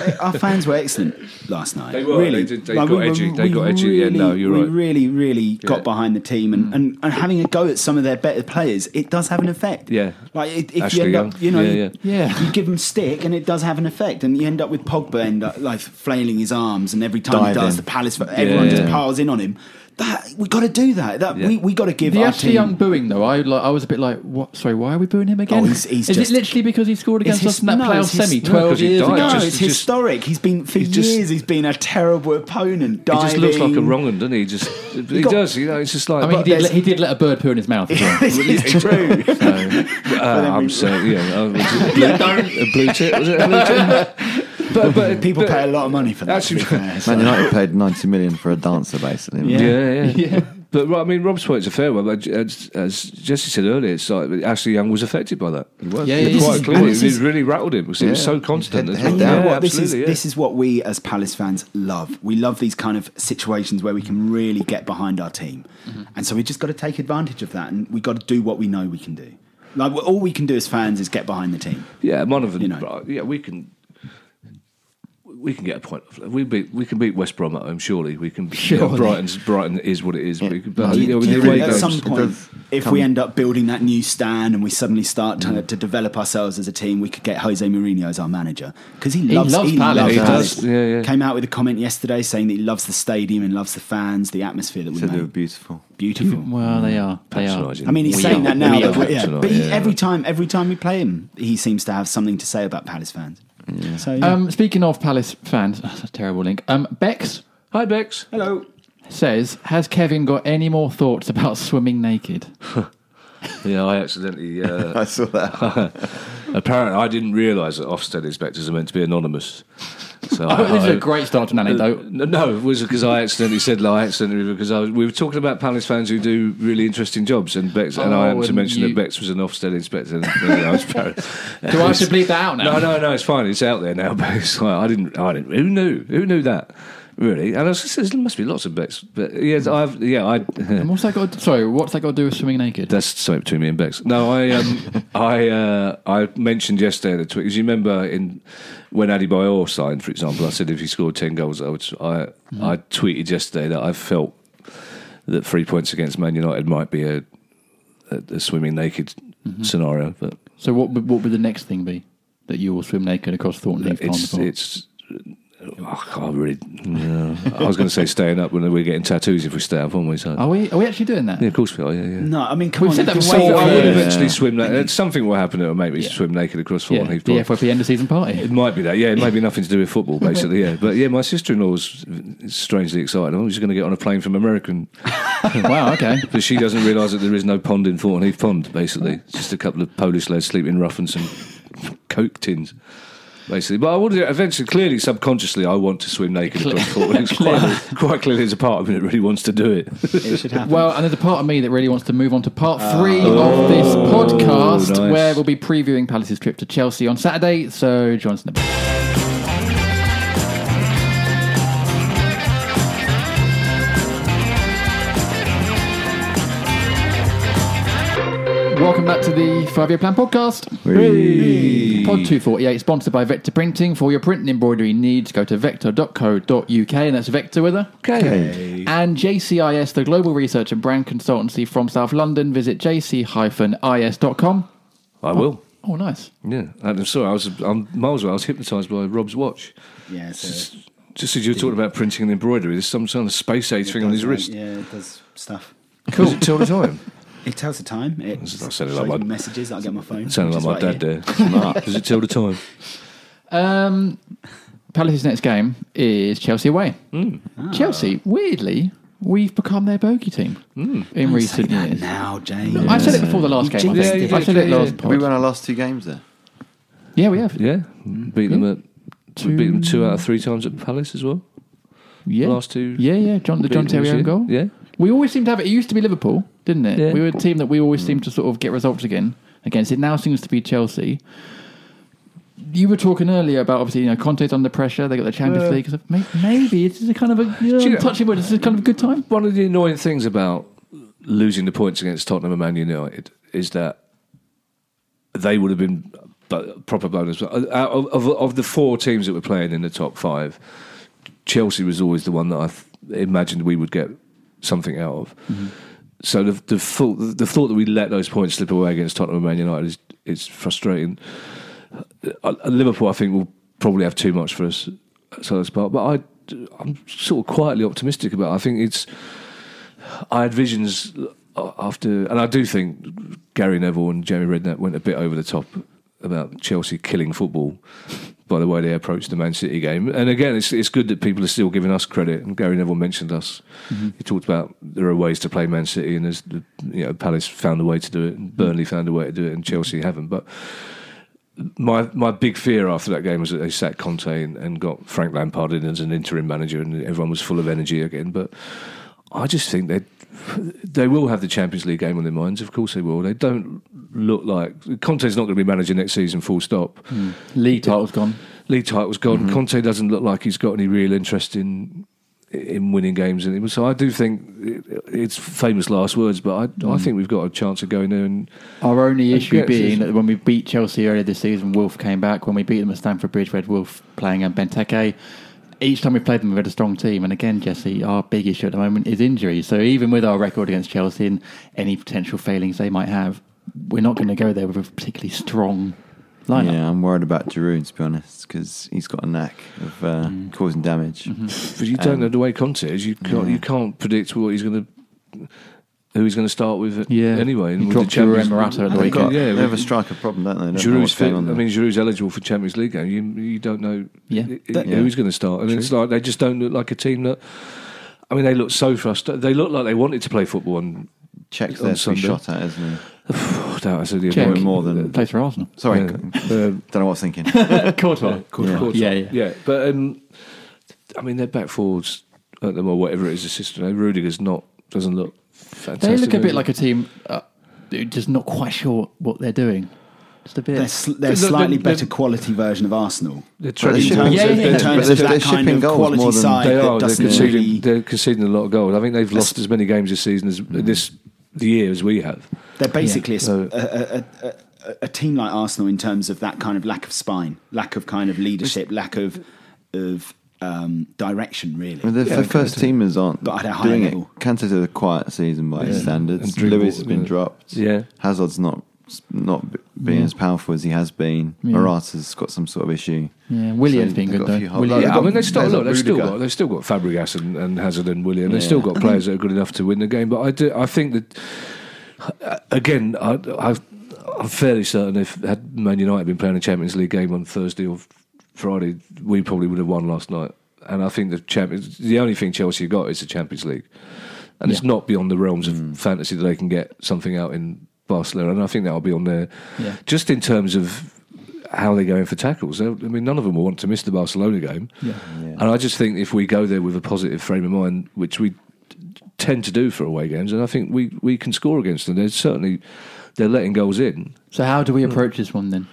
were excellent last night. They were, really. They got edgy. Yeah, no, you're right. We really got behind the team and having a go at some of their better players, it does have an effect. Yeah. Like, if Ashley you end Young. Up, you know, you give them stick and it does have an effect, and you end up with Pogba like flailing his arms, and every time he does the Palace, everyone just piles in on him. That we got to do that. We got to give the our Ashley team. Young booing though. I was a bit like, what? Sorry, why are we booing him again? Oh, is just, it literally because he scored against us in that playoff semi 12 years ago? No, it's historic. He's been for years. He's been a terrible opponent. Diving. He just looks like a wrong one, doesn't he? He does. You know, it's just like. I mean, he did let a bird poo in his mouth. This is true. I'm sorry. A blue tit, was it? A blue tit? But people pay a lot of money for that. Actually, Man United paid 90 million for a dancer, basically. Yeah. But I mean, Rob's point's a fair one. As Jesse said earlier, it's like Ashley Young was affected by that. He was quite clearly. It really rattled him. It was so constant. This is what we as Palace fans love. We love these kind of situations where we can really get behind our team, and so we just got to take advantage of that, and we got to do what we know we can do. Like all we can do as fans is get behind the team. Yeah, one of them. You know. Yeah, we can. We can get a point. We can beat West Brom at home. Surely we can. Sure. Brighton is what it is. Yeah. At some point, if we end up building that new stand and we suddenly start to develop ourselves as a team, we could get Jose Mourinho as our manager, because he loves Palace. Came out with a comment yesterday saying that he loves the stadium and loves the fans, the atmosphere that we made. They were beautiful. Beautiful. Well, they are. I mean, he's saying that now. Every time we play him, he seems to have something to say about Palace fans. Yeah. So, speaking of Palace fans, that's a terrible link. Bex. Hi, Bex. Hello. Says, has Kevin got any more thoughts about swimming naked? Yeah, I accidentally... I saw that. Apparently, I didn't realise that Ofsted inspectors are meant to be anonymous. So this is a great start to an anecdote. No, it was because we were talking about Palace fans who do really interesting jobs, and Bex and I happened to mention that Bex was an Ofsted inspector. Do I have to bleep that out now? No, it's fine. It's out there now. Bex, I didn't. Who knew? Who knew that? Really? And I was just, there must be lots of bets. But what's that got to do with swimming naked? That's something between me and Bex. No, I mentioned yesterday in the tweet, because you remember when Adebayor signed, for example, I said if he scored 10 goals, I tweeted yesterday that I felt that 3 points against Man United might be a swimming naked scenario. But so what would the next thing be? That you will swim naked across Thornton Heath Carnival? I was going to say staying up when we're getting tattoos if we stay up, aren't we? So. Are we actually doing that? Yeah, of course we are. Yeah. No, I mean, come on. We've said that before. I would eventually swim naked. Something will happen that will make me swim naked across Thornton Heath Park. The FYP end of season party. It might be that. Yeah, it may be nothing to do with football, basically. Yeah, but yeah, my sister-in-law's strangely excited. I'm just going to get on a plane from America. And... wow. Okay. But she doesn't realise that there is no pond in Thornton Heath Pond. Basically, it's just a couple of Polish lads sleeping rough and some coke tins. Basically, but I want to eventually, clearly, subconsciously, I want to swim naked. It's quite clearly there's a part of me that really wants to do it. It should happen. Well, and there's a part of me that really wants to move on to part three of this podcast, where we'll be previewing Palace's trip to Chelsea on Saturday. So, Johnson. Welcome back to the 5-Year Plan Podcast. Wee. Pod 248, sponsored by Vector Printing. For your print and embroidery needs, go to vector.co.uk, and that's Vector with a K. And JCIS, the global research and brand consultancy from South London. Visit jc-is.com. I will. Oh, nice. Yeah. I'm sorry, I'm miles away. I was hypnotised by Rob's watch. Yeah, just as you were talking about printing and embroidery, there's some sort of space age thing on his wrist. Yeah, it does stuff. Cool. Does it tell the time? It tells the time. It sounded like my messages that I get on my phone. Sounded like my dad there. Does it tell the time? Palace's next game is Chelsea away. Mm. Oh. Chelsea, weirdly, we've become their bogey team in recent years. Now, James. No, I said it before the last game. I think. I said it last pod. We won our last two games there. Yeah, we have. Yeah, beat them at beat them 2 out of 3 times at Palace as well. Yeah, last two. Yeah, yeah. The John Terry goal. Yeah. We always seem to have it. It used to be Liverpool, didn't it? Yeah. We were a team that we always seemed to sort of get results against. It now seems to be Chelsea. You were talking earlier about, obviously, you know, Conte's under pressure. They got the Champions League. Maybe it's a kind of a touchy word. It's a kind of a good time. One of the annoying things about losing the points against Tottenham and Man United is that they would have been proper bonus. Out of the 4 teams that were playing in the top 5, Chelsea was always the one that I imagined we would get something out of. Mm-hmm. So the thought that we let those points slip away against Tottenham and Man United is frustrating. Liverpool, I think, will probably have too much for us at Sørloth's Park, but I'm sort of quietly optimistic about it. I think I had visions after, and I do think Gary Neville and Jamie Redknapp went a bit over the top about Chelsea killing football by the way they approached the Man City game. And again, it's good that people are still giving us credit. And Gary Neville mentioned us. Mm-hmm. He talked about there are ways to play Man City, and there's Palace found a way to do it, and Burnley found a way to do it, and Chelsea haven't. But my big fear after that game was that they sacked Conte and got Frank Lampard in as an interim manager, and everyone was full of energy again. But I just think they will have the Champions League game on their minds. Of course they will. They don't look like... Conte's not going to be manager next season, full stop. Mm. League title's gone. Mm-hmm. Conte doesn't look like he's got any real interest in winning games. So I do think it's famous last words, but I think we've got a chance of going there. And our only issue being that when we beat Chelsea earlier this season, Wilf came back. When we beat them at Stamford Bridge, we had Wilf playing and Benteke. Each time we played them, we had a strong team. And again, Jesse, our big issue at the moment is injuries. So even with our record against Chelsea and any potential failings they might have, we're not going to go there with a particularly strong lineup. Yeah, I'm worried about Giroud, to be honest, because he's got a knack of causing damage. Mm-hmm. But you don't know the way Conte is. You can't predict what he's going to... who he's going to start with anyway. And with the Giroud Morata at the weekend. They have a striker problem, don't they? Giroud's fit. I mean, Giroud's eligible for Champions League game. You don't know who's going to start. And it's like they just don't look like a team that... I mean, they look so frustrated. They look like they wanted to play football on Czech's there to be shot at, isn't he? I doubt I said the Czech more than... Plays for Arsenal. Sorry. Yeah. Don't know what I was thinking. Courtois. Yeah. But, I mean, their back forwards, or whatever it is, the system, Rudiger's doesn't look... Fantastic. They look a bit like a team just not quite sure what they're doing. Just a bit. They're slightly better quality version of Arsenal. They're shipping goals more than they are. They're conceding a lot of goals. I think they've lost as many games this season as the year as we have. They're basically a team like Arsenal in terms of that kind of lack of spine, lack of kind of leadership, lack of. Direction, really. Well, the first teamers aren't doing it. Kante's had a quiet season by his standards. Lewis has been dropped. Yeah. Hazard's not being as powerful as he has been. Morata's got some sort of issue. Yeah, Willian's been good though. They've still got Fabregas and Hazard and Willian. They've still got players that are good enough to win the game. But I think that again, I'm fairly certain if had Man United been playing a Champions League game on Thursday or Friday, we probably would have won last night. And I think the only thing Chelsea got is the Champions League. And it's not beyond the realms of fantasy that they can get something out in Barcelona. And I think that'll be on there. Yeah. Just in terms of how they're going for tackles. I mean, none of them will want to miss the Barcelona game. Yeah. Yeah. And I just think if we go there with a positive frame of mind, which we tend to do for away games, and I think we can score against them. They're letting goals in. So how do we approach this one then?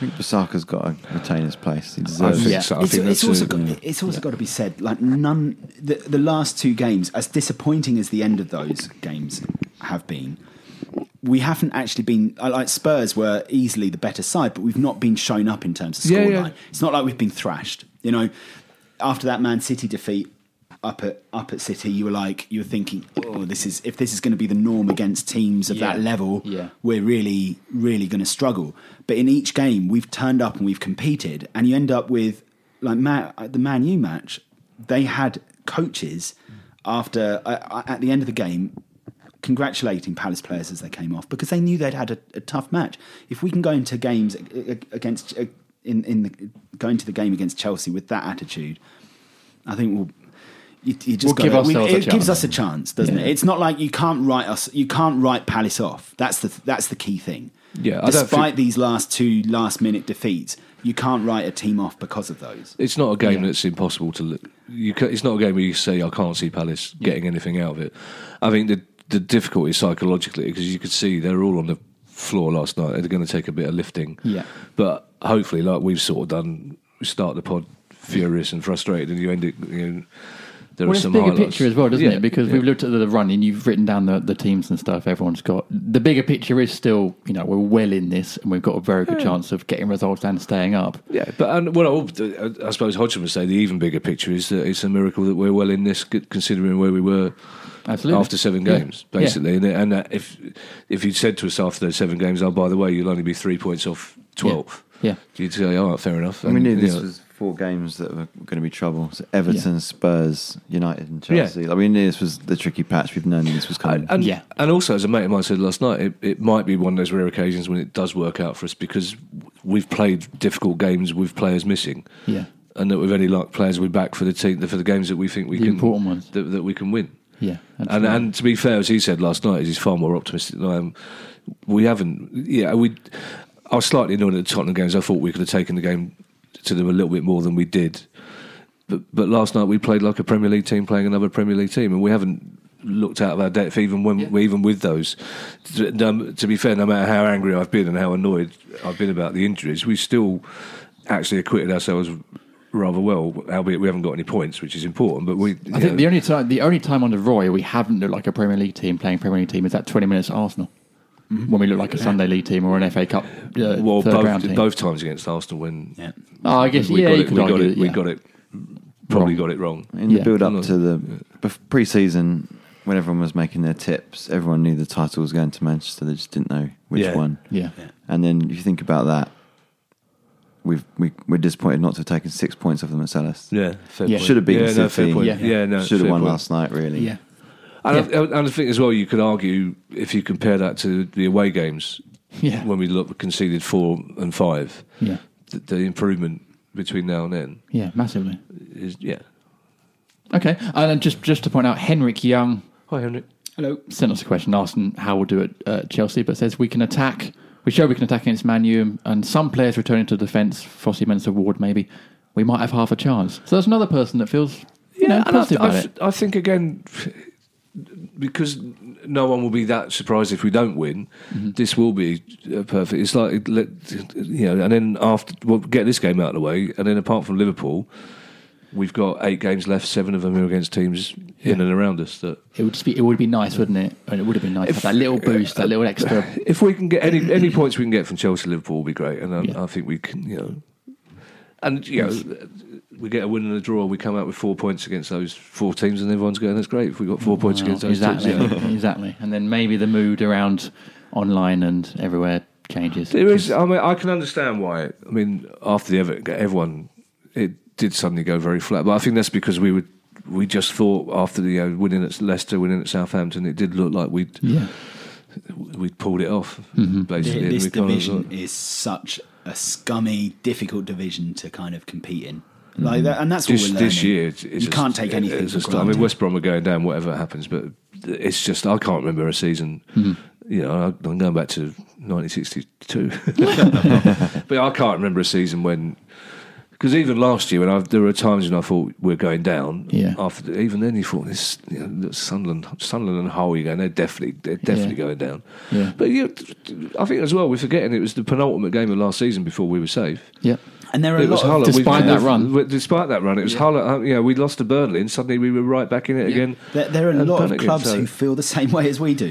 I think Bissaka's got to retain his place. He deserves it. So. It's also got to be said, like the last two games, as disappointing as the end of those games have been, we haven't actually been, like Spurs were easily the better side, but we've not been shown up in terms of scoreline. Yeah, yeah. It's not like we've been thrashed. You know, after that Man City defeat up at City, you were thinking, oh, if this is going to be the norm against teams of that level, we're really, really going to struggle. But in each game, we've turned up and we've competed, and you end up with, like the Man U match, they had coaches after, at the end of the game, congratulating Palace players as they came off because they knew they'd had a tough match. If we can go into games against the game against Chelsea with that attitude, I think it gives us a chance, doesn't it? It's not like you can't write Palace off. That's the key thing. Yeah, despite these last two last-minute defeats, you can't write a team off because of those. It's not a game that's impossible to look. It's not a game where you say I can't see Palace getting anything out of it. I think the difficulty psychologically, because you could see they're all on the floor last night. They're going to take a bit of lifting. Yeah. But hopefully, like we've sort of done, we start the pod furious and frustrated, and you end it. You know, it's a bigger highlights. Picture as well, doesn't it? Because we've looked at the run, and you've written down the teams and stuff everyone's got. The bigger picture is still, you know, we're well in this, and we've got a very good chance of getting results and staying up. Yeah, but I suppose Hodgson would say the even bigger picture is that it's a miracle that we're well in this, considering where we were. Absolutely. After 7 games, basically. Yeah. And if you'd said to us after those 7 games, oh, by the way, you'll only be 3 points off 12, you'd say, all right, fair enough. And we knew this was 4 games that were going to be trouble. So Everton, Spurs, United and Chelsea. Like, we knew this was the tricky patch. We've known this was coming. And also, as a mate of mine said last night, it might be one of those rare occasions when it does work out for us because we've played difficult games with players missing. Yeah. And that with any luck, players will be back for the team, for the games that we think we can... important ones. That we can win. Yeah, and to be fair, as he said last night, he's far more optimistic than I am. We haven't. Yeah, I was slightly annoyed at the Tottenham games. I thought we could have taken the game to them a little bit more than we did. But last night we played like a Premier League team playing another Premier League team, and we haven't looked out of our depth even with those. To be fair, no matter how angry I've been and how annoyed I've been about the injuries, we still actually acquitted ourselves rather well, albeit we haven't got any points, which is important. But I think the only time under Roy we haven't looked like a Premier League team playing Premier League team is that 20 minutes at Arsenal, when we look like a Sunday League team or an FA Cup. Both times against Arsenal when I guess we got it wrong in the build up to the pre-season. When everyone was making their tips, everyone knew the title was going to Manchester. They just didn't know which one. Yeah, and then if you think about that. We're disappointed not to have taken 6 points off them at Sørloth. Yeah, fair point. Should have beaten City. No, fair point. Should have won last night, really. Yeah, and I think as well, you could argue if you compare that to the away games. Yeah, when we conceded 4 and 5. Yeah, the improvement between now and then. Yeah, massively. Is. Okay, and just to point out, Henrik Young. Hi, Henrik. Hello. Sent us a question asking how we'll do at Chelsea, but says we can attack. We show we can attack against Man U, and some players returning to defence, Fosu-Mensah, Ward maybe, we might have half a chance. So that's another person that feels positive about it. I think, again, because no one will be that surprised if we don't win, this will be perfect. It's like, and then after, we'll get this game out of the way, and then apart from Liverpool, we've got 8 games left, 7 of them are against teams in and around us. That it would be nice, wouldn't it? I mean, it would have been nice for that little boost, that little extra. If we can get any points we can get from Chelsea, Liverpool will be great, and I think we can. We get a win and a draw, we come out with 4 points against those 4 teams, and everyone's going, "That's great." If we got 4 points against those teams, exactly, and then maybe the mood around online and everywhere changes. There is. I mean, I can understand why. I mean, after the Everton, everyone did suddenly go very flat, but I think that's because we just thought after the winning at Leicester, winning at Southampton, it did look like we'd pulled it off. Basically, this division is such a scummy, difficult division to kind of compete in. Like that, and that's what we're learning. This year, you can't take anything for granted. I mean, West Brom are going down, whatever happens, but it's just I can't remember a season. I'm going back to 1962, but I can't remember a season when. Because even last year, when there were times when I thought we're going down. Yeah. After even then, you thought this Sunderland and Hull, you go, they're definitely going down. Yeah. But I think as well we're forgetting it was the penultimate game of last season before we were safe. Yeah. And there are a lot, despite that run. Despite that run, it was Hull. Yeah, we lost to Burnley, and suddenly we were right back in it again. There are a lot of clubs who feel the same way as we do.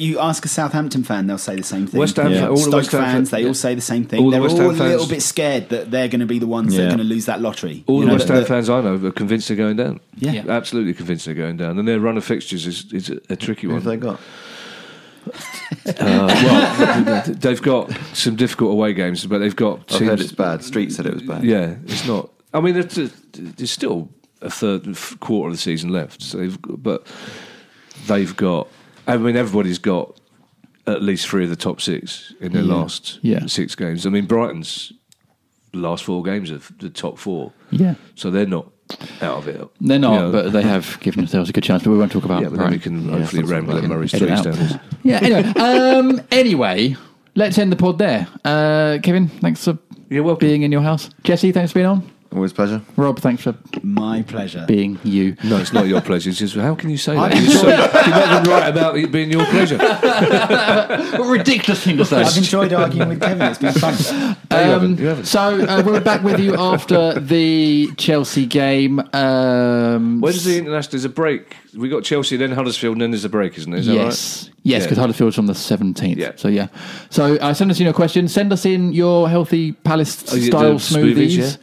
You ask a Southampton fan, they'll say the same thing. West Ham, all the West Ham fans, they all say the same thing. They're all a little bit scared that they're going to be the ones that are going to lose that lottery. All the West Ham fans I know are convinced they're going down. Yeah, absolutely convinced they're going down. And their run of fixtures is a tricky one. What have they got? Well, they've got some difficult away games, but they've got teams. I've heard it's bad. Street said it was bad. Yeah, it's not. I mean, there's still a third quarter of the season left, so they've got. I mean, everybody's got at least three of the top six in their last 6 games. I mean, Brighton's last 4 games of the top 4. Yeah, so they're not out of it. They're not, but they have given themselves a good chance. But we won't talk about it. Yeah, but we can hopefully ramble at Murray's tweets down here. Yeah, anyway. Anyway, let's end the pod there. Kevin, thanks for being in your house. Jesse, thanks for being on. Always a pleasure. Rob, thanks for... My pleasure. Being you. No, it's not your pleasure. It's just, how can you say that? You're not even right about it being your pleasure. What a ridiculous thing to say. I've enjoyed arguing with Kevin. It's been fun. You haven't. So, we're back with you after the Chelsea game. When's the international? There's a break. We got Chelsea, then Huddersfield, and then there's a break, isn't there? Is that right? Yes, because Huddersfield's on the 17th. Yeah. So, send us in your questions. Send us in your healthy Palace-style smoothies. Yeah.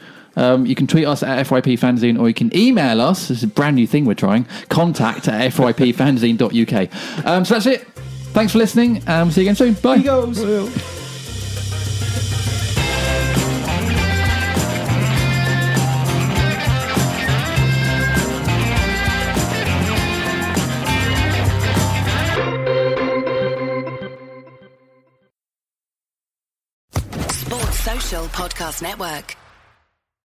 You can tweet us at FYP Fanzine, or you can email us. This is a brand new thing we're trying. contact@fypfanzine.uk. So that's it. Thanks for listening, and we'll see you again soon. Bye. He goes. Sports Social Podcast Network.